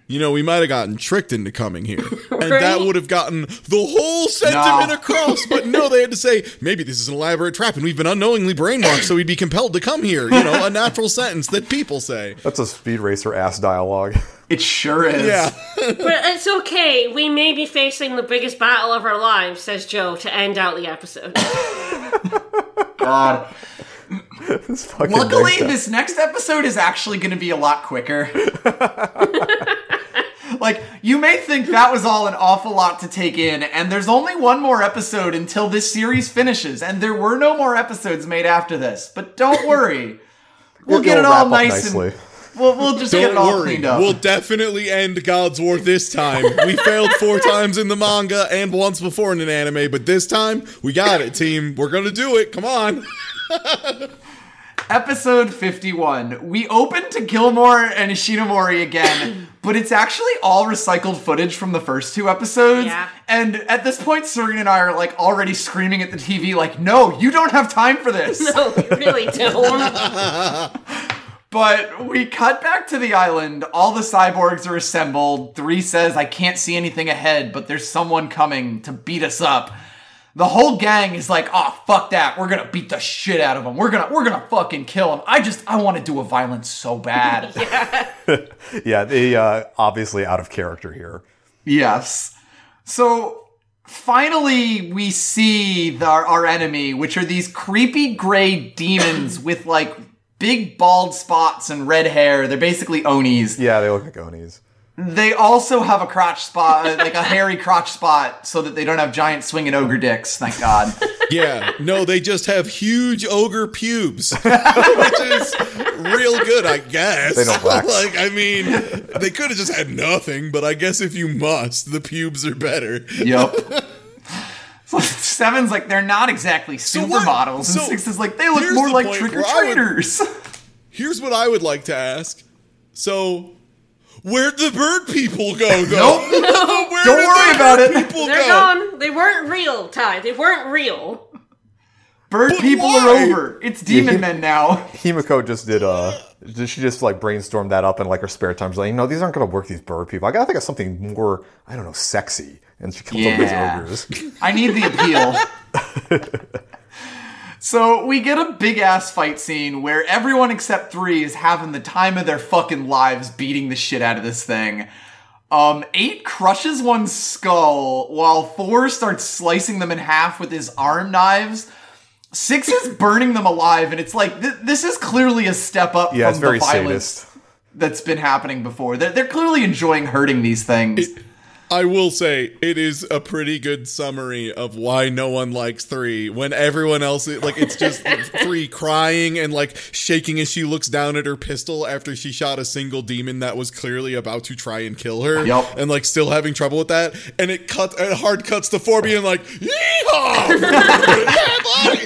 you know, we might have gotten tricked into coming here. Right? And that would have gotten the whole sentiment across. But no, they had to say, maybe this is an elaborate trap and we've been unknowingly brainwashed, so we'd be compelled to come here. You know, a natural sentence that people say. That's a Speed Racer ass dialogue. It sure is. Yeah. But it's okay. We may be facing the biggest battle of our lives, says Joe, to end out the episode. God. Luckily, this next episode is actually going to be a lot quicker. You may think that was all an awful lot to take in, and there's only one more episode until this series finishes, and there were no more episodes made after this. But don't worry. We'll get it all nice and We'll just get it all cleaned up. We'll definitely end God's War this time. We failed 4 times in the manga and once before in an anime, but this time, we got it, team. We're going to do it. Come on. Episode 51. We open to Gilmore and Ishinomori again, but it's actually all recycled footage from the first 2 episodes. Yeah. And at this point, Serena and I are like already screaming at the TV like, no, you don't have time for this. No, you really don't. But we cut back to the island. All the cyborgs are assembled. 3 says, I can't see anything ahead, but there's someone coming to beat us up. The whole gang is like, oh, fuck that. We're going to beat the shit out of him. We're gonna fucking kill him. I want to do a violence so bad. Yeah. Yeah, they obviously out of character here. Yes. So finally we see our enemy, which are these creepy gray demons with like big bald spots and red hair. They're basically Onis. Yeah, they look like Onis. They also have a crotch spot, like a hairy crotch spot, so that they don't have giant swinging ogre dicks, thank God. Yeah, no, they just have huge ogre pubes, which is real good, I guess. They don't wax. Like, I mean, they could have just had nothing, but I guess if you must, the pubes are better. Yep. So 7's like, they're not exactly supermodels, and 6 is like, they look more like trick-or-treaters. Here's what I would like to ask. So... where'd the bird people go, though? Nope. No. Don't worry about it. They're gone. They weren't real, Ty. They weren't real. Bird people are over. It's demon men now. Himiko just did, she just, like, brainstormed that up in, like, her spare time. She's like, you know, these aren't going to work, these bird people. I got to think of something more, I don't know, sexy. And she comes up with these ogres. I need the appeal. So we get a big-ass fight scene where everyone except 3 is having the time of their fucking lives beating the shit out of this thing. 8 crushes one's skull while 4 starts slicing them in half with his arm knives. 6 is burning them alive, and it's like, this is clearly a step up from the violence that's been happening before. They're clearly enjoying hurting these things. I will say, it is a pretty good summary of why no one likes 3. When everyone else, like, it's just 3 crying and, like, shaking as she looks down at her pistol after she shot a single demon that was clearly about to try and kill her. Yep. And, like, still having trouble with that. And it hard cuts to 4 being like, yee-haw! Yeah,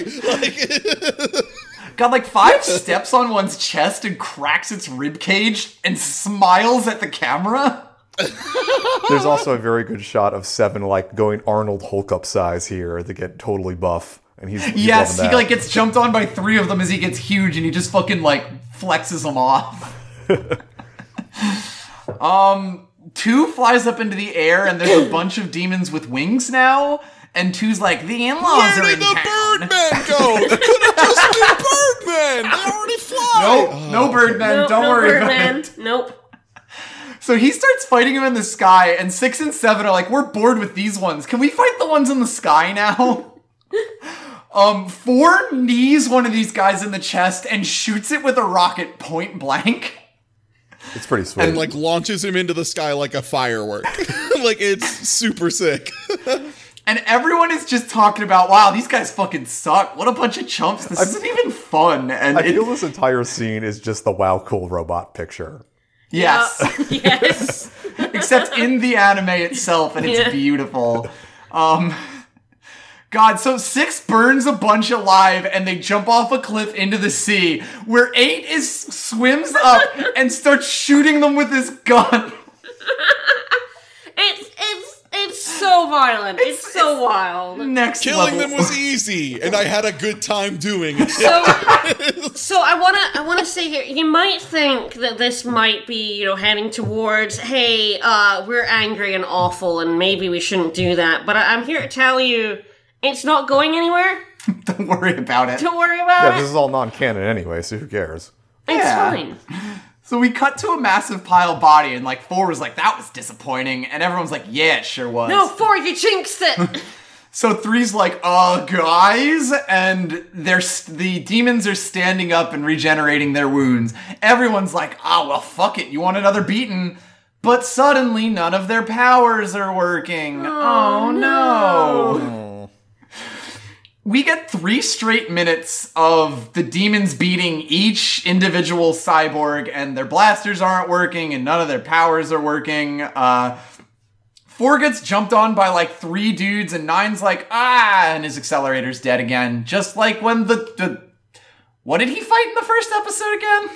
buddy! Like... got like 5 steps on one's chest and cracks its ribcage and smiles at the camera. There's also a very good shot of 7 like going Arnold Hulk up size here to get totally buff, and he's yes, he like gets jumped on by 3 of them as he gets huge, and he just fucking like flexes them off. 2 flies up into the air, and there's a bunch of demons with wings now. And 2's like, the in-laws are in town. Where did the Birdmen go? They could have just been Birdmen. They already fly. No Birdmen. Nope, don't worry about it. Nope. So he starts fighting him in the sky, and 6 and 7 are like, we're bored with these ones. Can we fight the ones in the sky now? 4 knees one of these guys in the chest and shoots it with a rocket point blank. It's pretty sweet. And, like, launches him into the sky like a firework. Like, it's super sick. And everyone is just talking about, wow, these guys fucking suck. What a bunch of chumps. This isn't even fun. And I feel this entire scene is just the wow, cool robot picture. Yes. Yep. Yes. Except in the anime itself, and it's beautiful. God, so 6 burns a bunch alive, and they jump off a cliff into the sea, where 8 swims up and starts shooting them with his gun. It's so violent. It's so wild. Next Killing level. Them was easy, and I had a good time doing it. So I wanna say here, you might think that this might be, you know, heading towards, hey, we're angry and awful, and maybe we shouldn't do that. But I'm here to tell you, it's not going anywhere. Don't worry about it. Don't worry about it. Yeah, this is all non-canon anyway, so who cares? It's fine. So we cut to a massive pile body, and, like, 4 was like, that was disappointing. And everyone's like, yeah, it sure was. No, 4, you jinxed it! So 3's like, guys? And the demons are standing up and regenerating their wounds. Everyone's like, well, fuck it, you want another beating? But suddenly, none of their powers are working. Oh no. We get 3 straight minutes of the demons beating each individual cyborg, and their blasters aren't working, and none of their powers are working. Four gets jumped on by, 3 dudes, and 9's like, and his accelerator's dead again. Just like when what did he fight in the first episode again?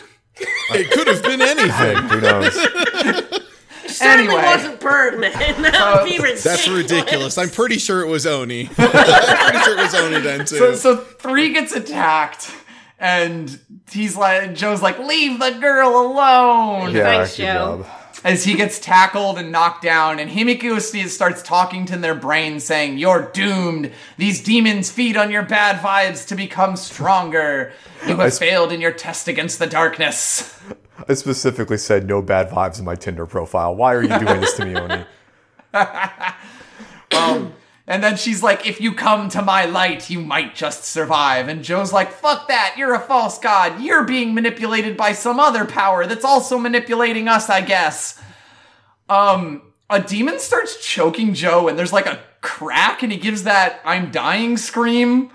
It could have been anything. Who knows? Certainly wasn't Birdman. That would be ridiculous. That's ridiculous. I'm pretty sure it was Oni. I'm pretty sure it was Oni then too. So 3 gets attacked, and he's like, Joe's like, "Leave the girl alone." Yeah, thanks, Joe. As he gets tackled and knocked down, and Himiko starts talking to their brain, saying, "You're doomed. These demons feed on your bad vibes to become stronger. You have failed in your test against the darkness." I specifically said no bad vibes in my Tinder profile. Why are you doing this to me, Oni? And then she's like, if you come to my light, you might just survive. And Joe's like, fuck that. You're a false god. You're being manipulated by some other power that's also manipulating us, I guess. A demon starts choking Joe, and there's a crack, and he gives that I'm dying scream.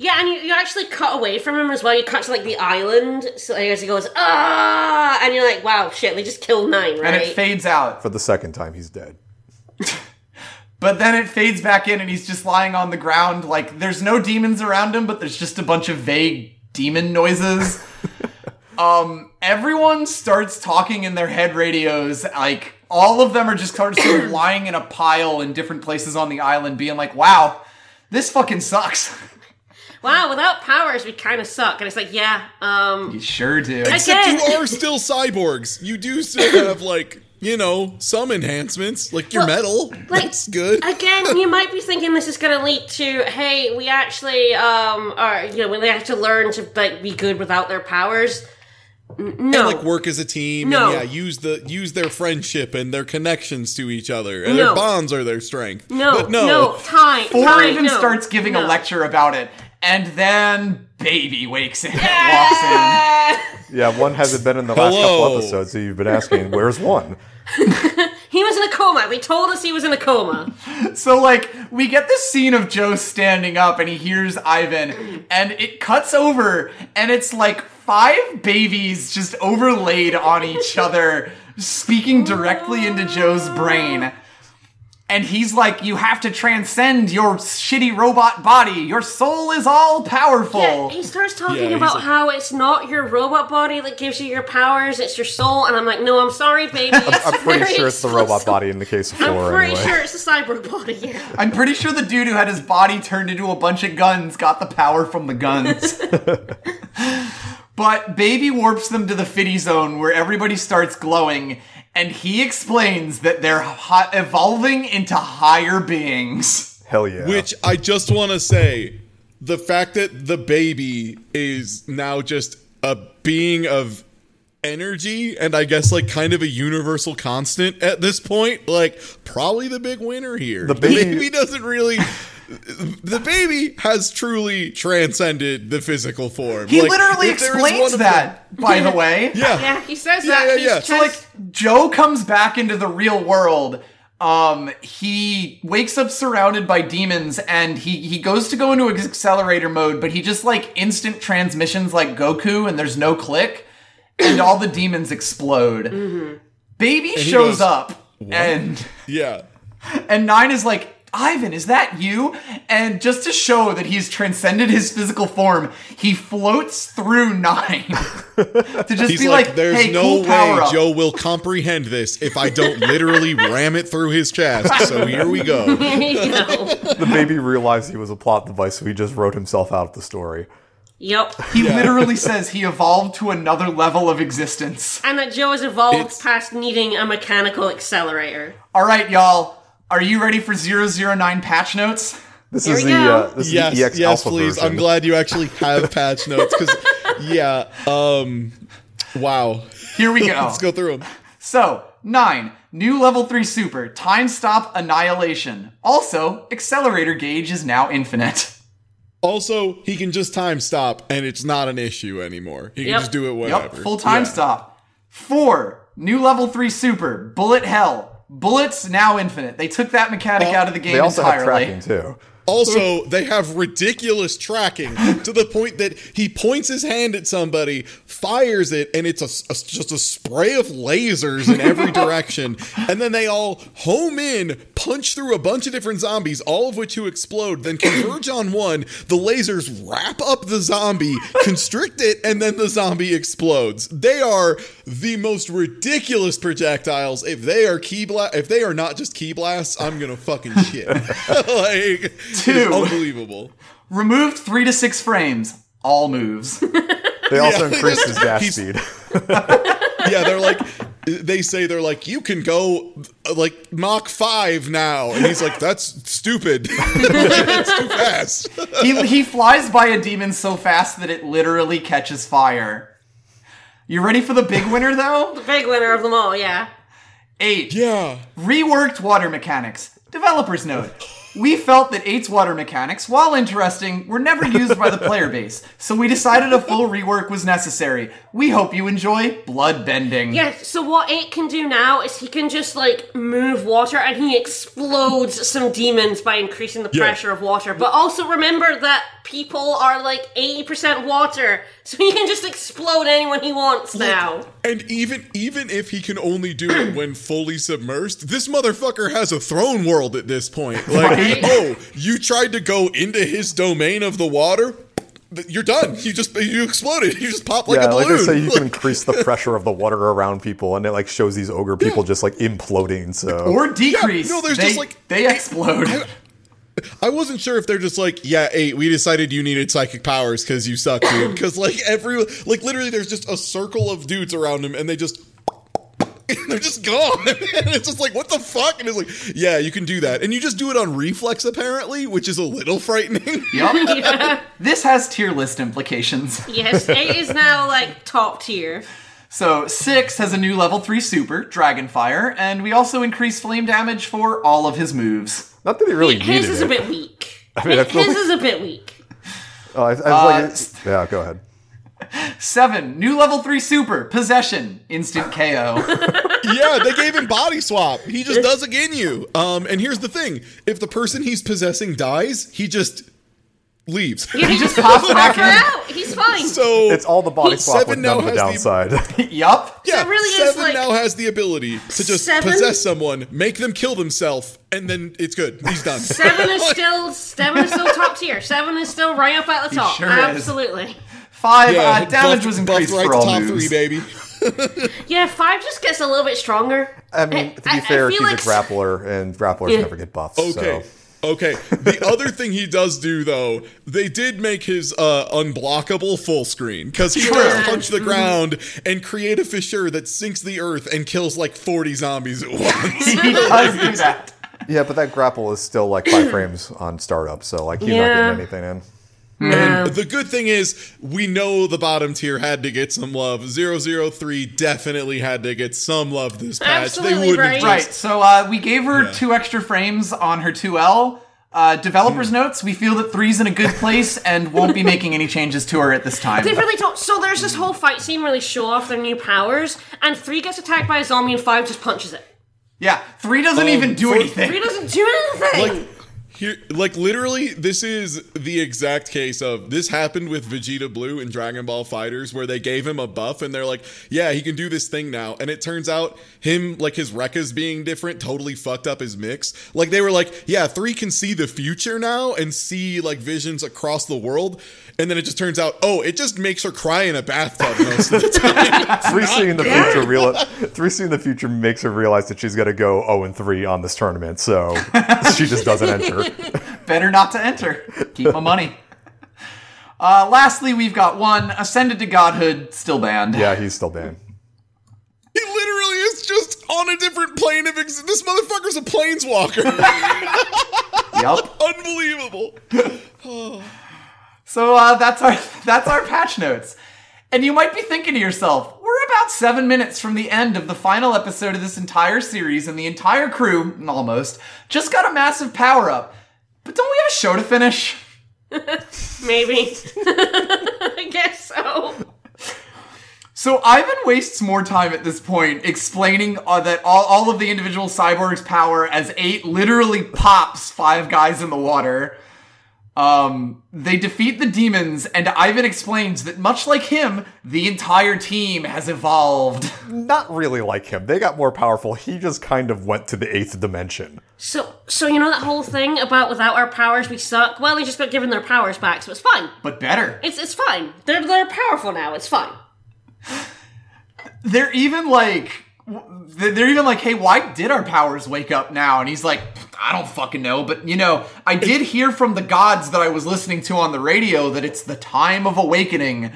Yeah, and you actually cut away from him as well. You cut to, the island, so as he goes, ah! And you're like, wow, shit, we just killed 9, right? And it fades out. For the second time, he's dead. But then it fades back in, and he's just lying on the ground. There's no demons around him, but there's just a bunch of vague demon noises. Everyone starts talking in their head radios. All of them are just sort of lying in a pile in different places on the island, being like, wow, this fucking sucks. Wow, without powers, we kind of suck. And it's like, yeah, You sure do. Except you are still cyborgs. You do still have, some enhancements. Your metal. That's good. Again, you might be thinking this is going to lead to, hey, we actually are, we have to learn to, be good without their powers. No. And work as a team. No. And, use their friendship and their connections to each other. And their bonds are their strength. No. But no. Time. Four starts giving a lecture about it. And then baby wakes in and walks in. Yeah, one hasn't been in the last couple episodes, so you've been asking, where's one? He was in a coma. They told us he was in a coma. So, we get this scene of Joe standing up, and he hears Ivan, and it cuts over, and it's 5 babies just overlaid on each other, speaking directly into Joe's brain. And he's like, you have to transcend your shitty robot body. Your soul is all powerful. Yeah, he starts talking about how it's not your robot body that gives you your powers. It's your soul. And I'm like, no, I'm sorry, baby. I'm pretty sure it's the robot body in the case of 4. I'm pretty sure it's the cyborg body, yeah. I'm pretty sure the dude who had his body turned into a bunch of guns got the power from the guns. But baby warps them to the Fitty Zone where everybody starts glowing. And he explains that they're evolving into higher beings. Hell yeah. Which I just want to say, the fact that the baby is now just a being of energy and I guess kind of a universal constant at this point, probably the big winner here. The baby doesn't really... The baby has truly transcended the physical form. He literally explains that, by the way. Yeah. Yeah, he says that. Yeah. So, Joe comes back into the real world. He wakes up surrounded by demons, and he goes to go into accelerator mode, but he just, instant transmissions like Goku, and there's no click, and all the demons explode. Mm-hmm. Baby shows up, what? And 9 is like, Ivan, is that you? And just to show that he's transcended his physical form, he floats through 9 to just he's be like, there's hey, no cool way Joe will comprehend this if I don't literally ram it through his chest. So here we go. The baby realized he was a plot device, so he just wrote himself out of the story. Yep. He literally says he evolved to another level of existence. And that Joe has evolved past needing a mechanical accelerator. All right, y'all. Are you ready for 009 patch notes? This is the EX Alpha please. Version. I'm glad you actually have patch notes because, wow. Here we go. Let's go through them. So, 9, new level 3 super, time stop annihilation. Also, accelerator gauge is now infinite. Also, he can just time stop and it's not an issue anymore. He can just do it whatever. Yep, full time stop. 4, new level 3 super, bullet hell. Bullets now infinite. They took that mechanic out of the game entirely. They also have tracking too. Also, they have ridiculous tracking to the point that he points his hand at somebody, fires it, and it's just a spray of lasers in every direction. And then they all home in, punch through a bunch of different zombies, all of which who explode, then converge on one. The lasers wrap up the zombie, constrict it, and then the zombie explodes. They are the most ridiculous projectiles. If they are if they are not just key blasts, I'm gonna fucking shit. Like, it's unbelievable. Removed 3 to 6 frames, all moves. They also increased his dash speed. Yeah, they say you can go like Mach 5 now, and he's like, that's stupid. It's too fast. He flies by a demon so fast that it literally catches fire. You ready for the big winner, though? The big winner of them all, yeah. 8. Yeah. Reworked water mechanics. Developers note. We felt that 8's water mechanics, while interesting, were never used by the player base, so we decided a full rework was necessary. We hope you enjoy blood bending. Yeah, so what 8 can do now is he can just, move water and he explodes some demons by increasing the pressure of water. But also remember that people are, 80% water, so he can just explode anyone he wants now. And even if he can only do it when fully submersed, this motherfucker has a throne world at this point. You tried to go into his domain of the water? You're done. You exploded. You just popped like a balloon. Yeah, like I say, you can increase the pressure of the water around people, and it shows these ogre people just imploding. So or decrease. Yeah, no, there's they explode. I wasn't sure if they're just we decided you needed psychic powers because you suck, dude. Because literally, there's just a circle of dudes around him, and they just. And they're just gone. And it's just what the fuck? And it's you can do that. And you just do it on reflex, apparently, which is a little frightening. Yep. Yeah. This has tier list implications. Yes, it is now, top tier. So, 6 has a new level 3 super, Dragonfire, and we also increase flame damage for all of his moves. Not that he really needed it. His is a bit weak. His is a bit weak. Oh, yeah, go ahead. 7, new level 3 super, Possession, instant KO. Yeah, they gave him body swap. He just does again you. And here's the thing. If the person he's possessing dies, he just leaves. Yeah, he just pops back out. He's fine. So it's all the body swap with none of the downside. Yup. Yeah, so really 7 now has the ability to just possess someone, make them kill themselves, and then it's good. He's done. 7 is still top tier. 7 is still right up at the top. Sure. Absolutely. 5, damage was increased for all top moves. 3, baby. 5 just gets a little bit stronger. I mean, to be fair, he's a grappler, and grapplers never get buffed. Okay. So. Okay, the other thing he does do, though, they did make his unblockable full screen, because he does punch the ground and create a fissure that sinks the earth and kills 40 zombies at once. He does do that. Yeah, but that grapple is still 5 frames on startup, so he's not getting anything in. And the good thing is, we know the bottom tier had to get some love. 003 definitely had to get some love this patch. Absolutely, they wouldn't have right. So we gave her 2 extra frames on her 2L. Developers notes, we feel that 3's in a good place and won't be making any changes to her at this time. They really don't. So there's this whole fight scene where they show off their new powers, and 3 gets attacked by a zombie and 5 just punches it. Yeah, 3 doesn't even do anything. 3 doesn't do anything! Here, literally, this is the exact case of this happened with Vegeta Blue in Dragon Ball FighterZ, where they gave him a buff and they're like, yeah, he can do this thing now. And it turns out him, his Rekkas being different totally fucked up his mix. They were like, yeah, 3 can see the future now and see, visions across the world. And then it just turns out, it just makes her cry in a bathtub most of the time. 3 seeing the future 3 seeing the future makes her realize that she's got to go 0-3 on this tournament. So she just doesn't enter. Better not to enter. Keep my money. Lastly, we've got 1, ascended to godhood, still banned. Yeah, he's still banned. He literally is just on a different plane of existence. This motherfucker's a planeswalker. Yep. Unbelievable. So that's our patch notes. And you might be thinking to yourself, we're about 7 minutes from the end of the final episode of this entire series, and the entire crew, almost, just got a massive power-up. But don't we have a show to finish? Maybe. I guess so. So Ivan wastes more time at this point explaining that all of the individual cyborgs' power as 8 literally pops 5 guys in the water. They defeat the demons, and Ivan explains that much like him, the entire team has evolved. Not really like him. They got more powerful. He just kind of went to the eighth dimension. So you know that whole thing about without our powers we suck? Well, they just got given their powers back, so it's fine. But better. It's fine. They're powerful now. It's fine. They're even like, hey, why did our powers wake up now? And he's like, I don't fucking know, but, you know, I did hear from the gods that I was listening to on the radio that it's the time of awakening. And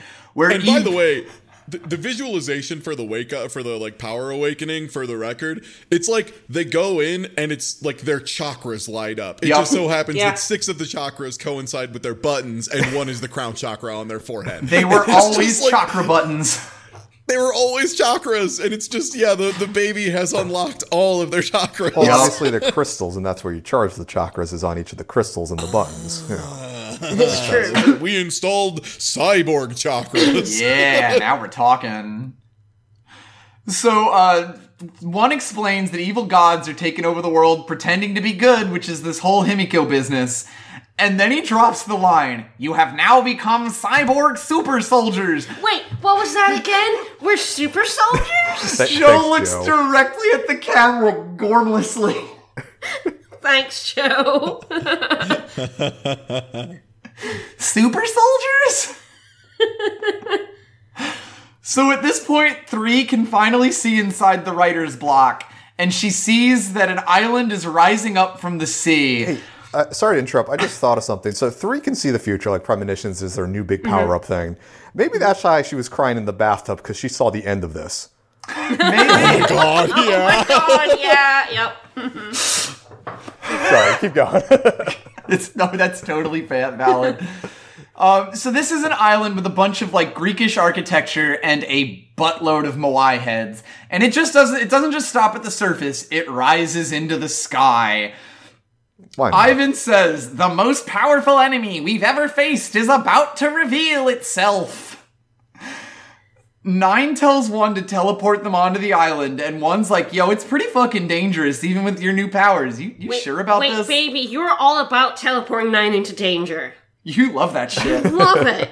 by the way, the visualization for the wake up, for the, like, power awakening, for the record, it's like they go in and it's like their chakras light up. It just so happens that six of the chakras coincide with their buttons and one is the crown chakra on their forehead. They were always chakra buttons. They were always chakras, and it's just, the baby has unlocked all of their chakras. Well, obviously they're crystals, and that's where you charge the chakras, is on each of the crystals and the buttons. That's true. We installed cyborg chakras. Yeah, now we're talking. So, one explains that evil gods are taking over the world pretending to be good, which is this whole Himiko business. And then he drops the line, you have now become cyborg super soldiers. Wait, what was that again? We're super soldiers? Joe looks directly at the camera gormlessly. Thanks, Joe. Super soldiers? So at this point, 3 can finally see inside the writer's block. And she sees that an island is rising up from the sea. Hey. Sorry to interrupt. I just thought of something. So 3 can see the future, like premonitions is their new big power-up thing. Maybe that's why she was crying in the bathtub, because she saw the end of this. Maybe. Oh my god, yeah. Sorry, keep going. No, that's totally valid. So this is an island with a bunch of, like, Greekish architecture and a buttload of Moai heads. And it doesn't just stop at the surface. It rises into the sky. Ivan says, the most powerful enemy we've ever faced is about to reveal itself. 9 tells 1 to teleport them onto the island, and 1's like, yo, it's pretty fucking dangerous, even with your new powers. You sure about this? Wait, baby, you're all about teleporting 9 into danger. You love that shit. Love it.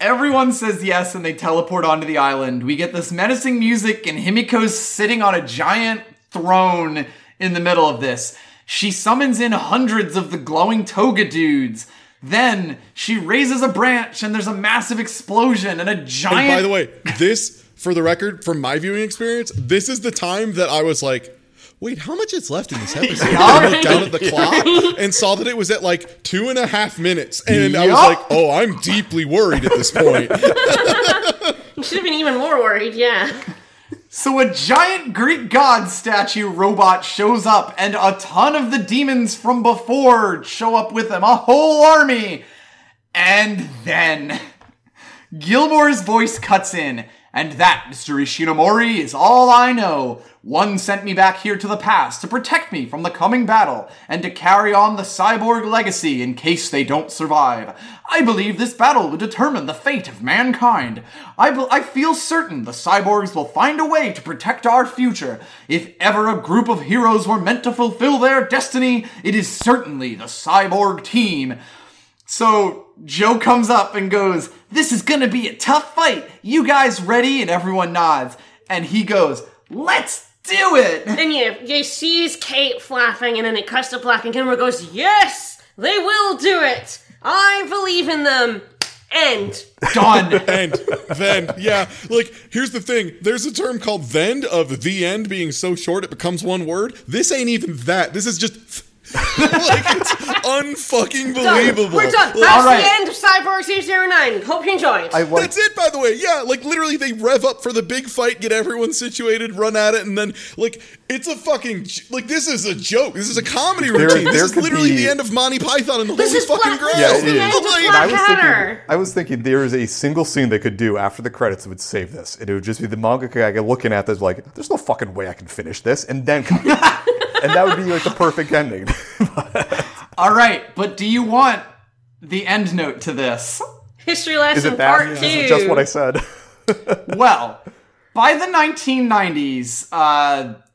Everyone says yes, and they teleport onto the island. We get this menacing music, and Himiko's sitting on a giant throne. In the middle of this, she summons in hundreds of the glowing toga dudes. Then she raises a branch and there's a massive explosion and a giant... And by the way, this, for the record, from my viewing experience, this is the time that I was like, wait, how much is left in this episode? I looked down at the clock and saw that it was at like 2.5 minutes. And I was like, oh, I'm deeply worried at this point. You should have been even more worried, yeah. So a giant Greek god statue robot shows up, and a ton of the demons from before show up with them, a whole army. And then Gilmore's voice cuts in, and that, Mr. Ishinomori, is all I know. 1 sent me back here to the past to protect me from the coming battle, and to carry on the cyborg legacy in case they don't survive. I believe this battle will determine the fate of mankind. I feel certain the cyborgs will find a way to protect our future. If ever a group of heroes were meant to fulfill their destiny, it is certainly the cyborg team. So Joe comes up and goes, this is gonna be a tough fight. You guys ready? And everyone nods. And he goes, let's do it! And you see his cape flapping, and then it cuts to black, and Gilmore goes, yes! They will do it! I believe in them. End. Done. End. Then. Yeah. Like, here's the thing. There's a term called then, of the end being so short it becomes one word. This ain't even that. This is just... like, it's unfucking believable. We're done. That's the end of Cyborg 009. Hope you enjoyed. That's it, by the way. Yeah, like, literally, they rev up for the big fight, get everyone situated, run at it, and then, like, it's a fucking... Like, this is a joke. This is a comedy routine. This is literally the end of Monty Python and the whole fucking ground. Yeah, it is. I was thinking there is a single scene they could do after the credits that would save this. It would just be the mangaka looking at this like, there's no fucking way I can finish this, and then... And that would be like the perfect ending. All right, but do you want the end note to this? History lesson part 2. Is it just what I said? Well, by the 1990s,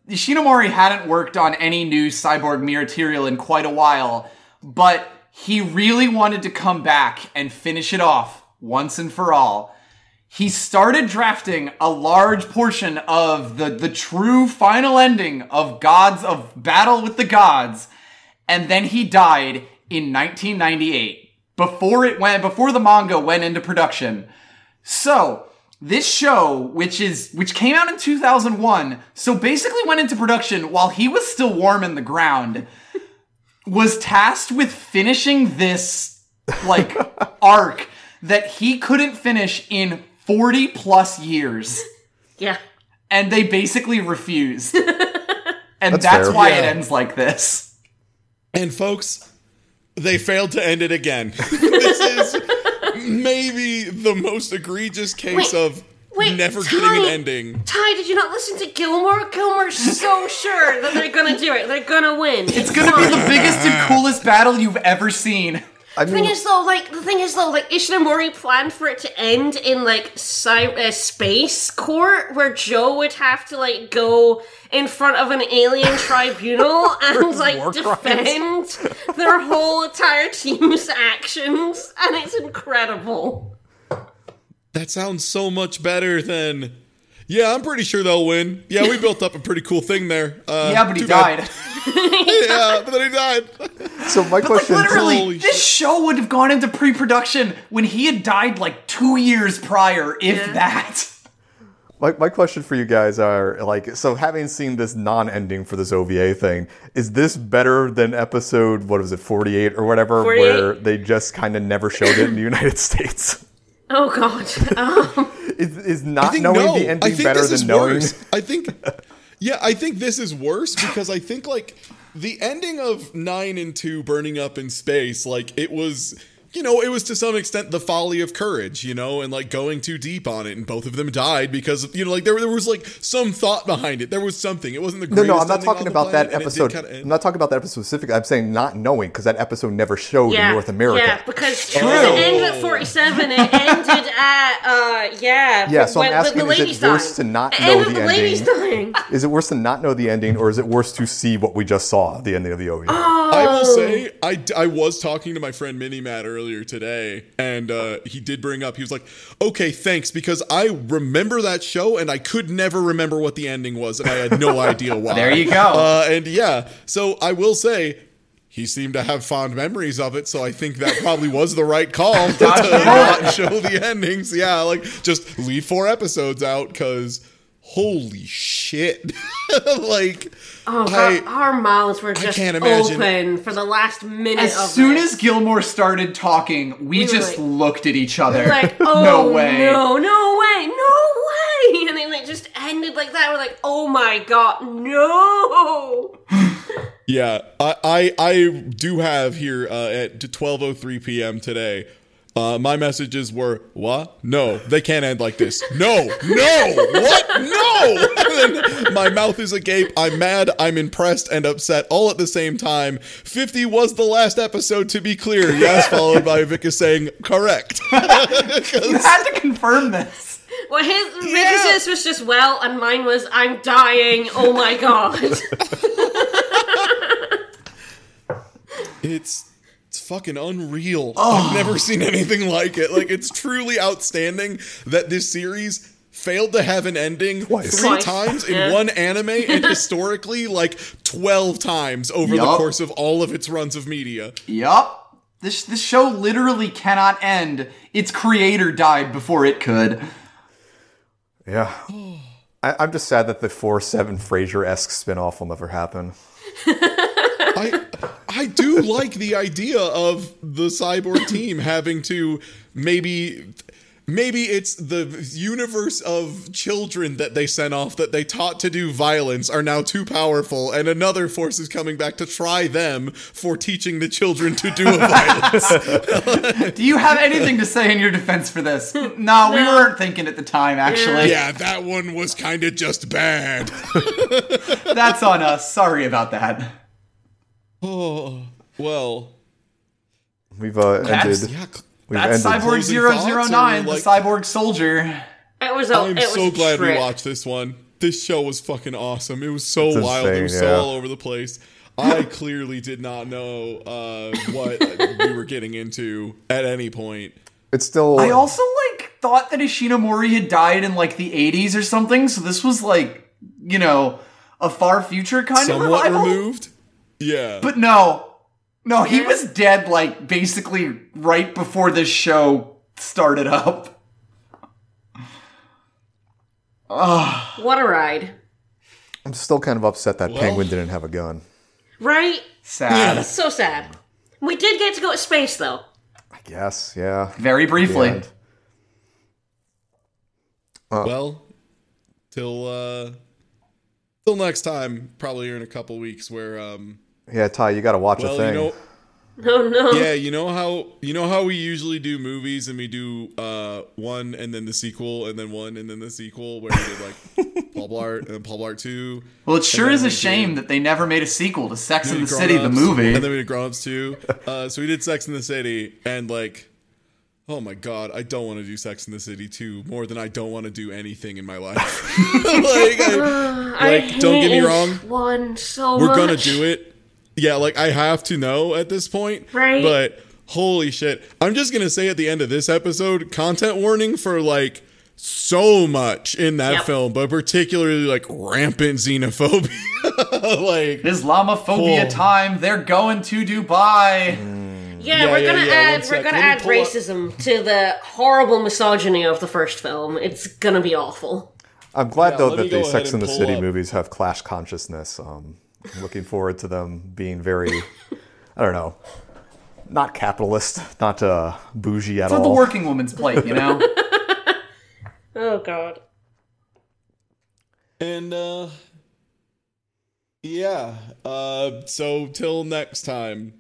Ishinomori hadn't worked on any new cyborg material in quite a while, but he really wanted to come back and finish it off once and for all. He started drafting a large portion of the true final ending of Gods of Battle with the Gods, and then he died in 1998 before the manga went into production. So this show, which came out in 2001, so basically went into production while he was still warm in the ground, was tasked with finishing this, like, arc that he couldn't finish in 40 plus years. Yeah. And they basically refused. And that's why it ends like this. And folks, they failed to end it again. This is maybe the most egregious case of never getting an ending. Ty, did you not listen to Gilmore? Gilmore's so sure that they're gonna do it. They're gonna win. It's gonna be the biggest and coolest battle you've ever seen. The thing is, Ishinomori planned for it to end in, like, space court, where Joe would have to, like, go in front of an alien tribunal and, like, defend their whole entire team's actions, and it's incredible. That sounds so much better than, yeah, I'm pretty sure they'll win. Yeah, we built up a pretty cool thing there. But he died. Yeah, but then he died. So my question is, literally, this show would have gone into pre-production when he had died like 2 years prior, if that. My question for you guys are, like, so having seen this non-ending for this OVA thing, is this better than episode, 48 or whatever, 48? Where they just kind of never showed it in the United States? Oh, God. Is not knowing the ending better than knowing? I think this is worse because I think, like, the ending of 9 and 2 burning up in space, like, it was, you know, it was to some extent the folly of courage, you know, and, like, going too deep on it, and both of them died because, you know, like, there was, like, some thought behind it. There was something. It wasn't the greatest ending on the planet. No, I'm not talking about that episode. I'm not talking about that episode specifically. I'm saying not knowing because that episode never showed in North America. Yeah, because it ended at 47. It ended at, so I'm asking, is it worse to not know the ending? Is it worse to not know the ending, or is it worse to see what we just saw, the ending of the OVA? Oh. I will say, I was talking to my friend Minimat earlier today, and he did bring up, he was like, okay, thanks, because I remember that show and I could never remember what the ending was, and I had no idea why. There you go. So I will say, he seemed to have fond memories of it, so I think that probably was the right call to not show the endings. Yeah, like, just leave 4 episodes out, because holy shit. Like, our mouths were just open for the last minute of it. As soon as Gilmore started talking, we just looked at each other. Like, oh, no way. No way. And then it just ended like that. We're like, oh my God, no. Yeah, I do have here at 12:03 p.m. today, my messages were, what? No, they can't end like this. No, what? No! And then my mouth is agape. I'm mad, I'm impressed, and upset all at the same time. 50 was the last episode, to be clear. Yes, followed by Vika saying, correct. You had to confirm this. Well, Vika's was just, well, and mine was, I'm dying. Oh my God. It's fucking unreal. Oh. I've never seen anything like it. Like, it's truly outstanding that this series failed to have an ending three times in one anime and historically, like, 12 times over the course of all of its runs of media. Yup. This show literally cannot end. Its creator died before it could. Yeah. I'm just sad that the 4-7 Frasier-esque spinoff will never happen. I do like the idea of the cyborg team having to maybe it's the universe of children that they sent off that they taught to do violence are now too powerful, and another force is coming back to try them for teaching the children to do a violence. Do you have anything to say in your defense for this? No, we weren't thinking at the time, actually. Yeah, that one was kind of just bad. That's on us. Sorry about that. Oh, well. We've ended. Yeah, that's Cyborg 009, the cyborg soldier. I'm so glad we watched this one. This show was fucking awesome. It was so wild. It was so all over the place. I clearly did not know what we were getting into at any point. It's still. I also thought that Ishinomori had died in the 80s or something, so this was a far future kind of revival. Somewhat removed. Yeah, but no, he was dead basically right before this show started up. Ugh. What a ride! I'm still kind of upset that Penguin didn't have a gun. Right? Sad. Yeah, so sad. We did get to go to space, though. I guess, yeah. Very briefly. Till next time, probably here in a couple weeks, where yeah, Ty, you got to watch a thing. No. Yeah, you know how we usually do movies and we do one and then the sequel and then one and then the sequel, where we did Paul Blart and then Paul Blart 2. Well, it sure is a shame that they never made a sequel to Sex in the City, the movie. And then we did Grown Ups Two. So we did Sex in the City, and oh my God, I don't want to do Sex in the City 2 more than I don't want to do anything in my life. I don't get me wrong. We're gonna do it. Yeah, I have to know at this point. Right. But holy shit. I'm just gonna say at the end of this episode, content warning for so much in that film, but particularly rampant xenophobia. Islamophobia time, they're going to Dubai. Yeah, we're gonna add racism to the horrible misogyny of the first film. It's gonna be awful. I'm glad though that the Sex and the City movies have clash consciousness. I'm looking forward to them being very, I don't know, not capitalist, not bougie at all. It's on the working woman's plate, Oh God. And so till next time.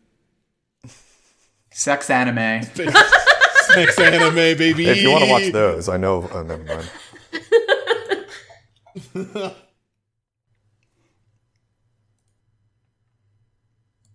Sex anime. Sex anime, baby. If you want to watch those, I know. Oh, never mind.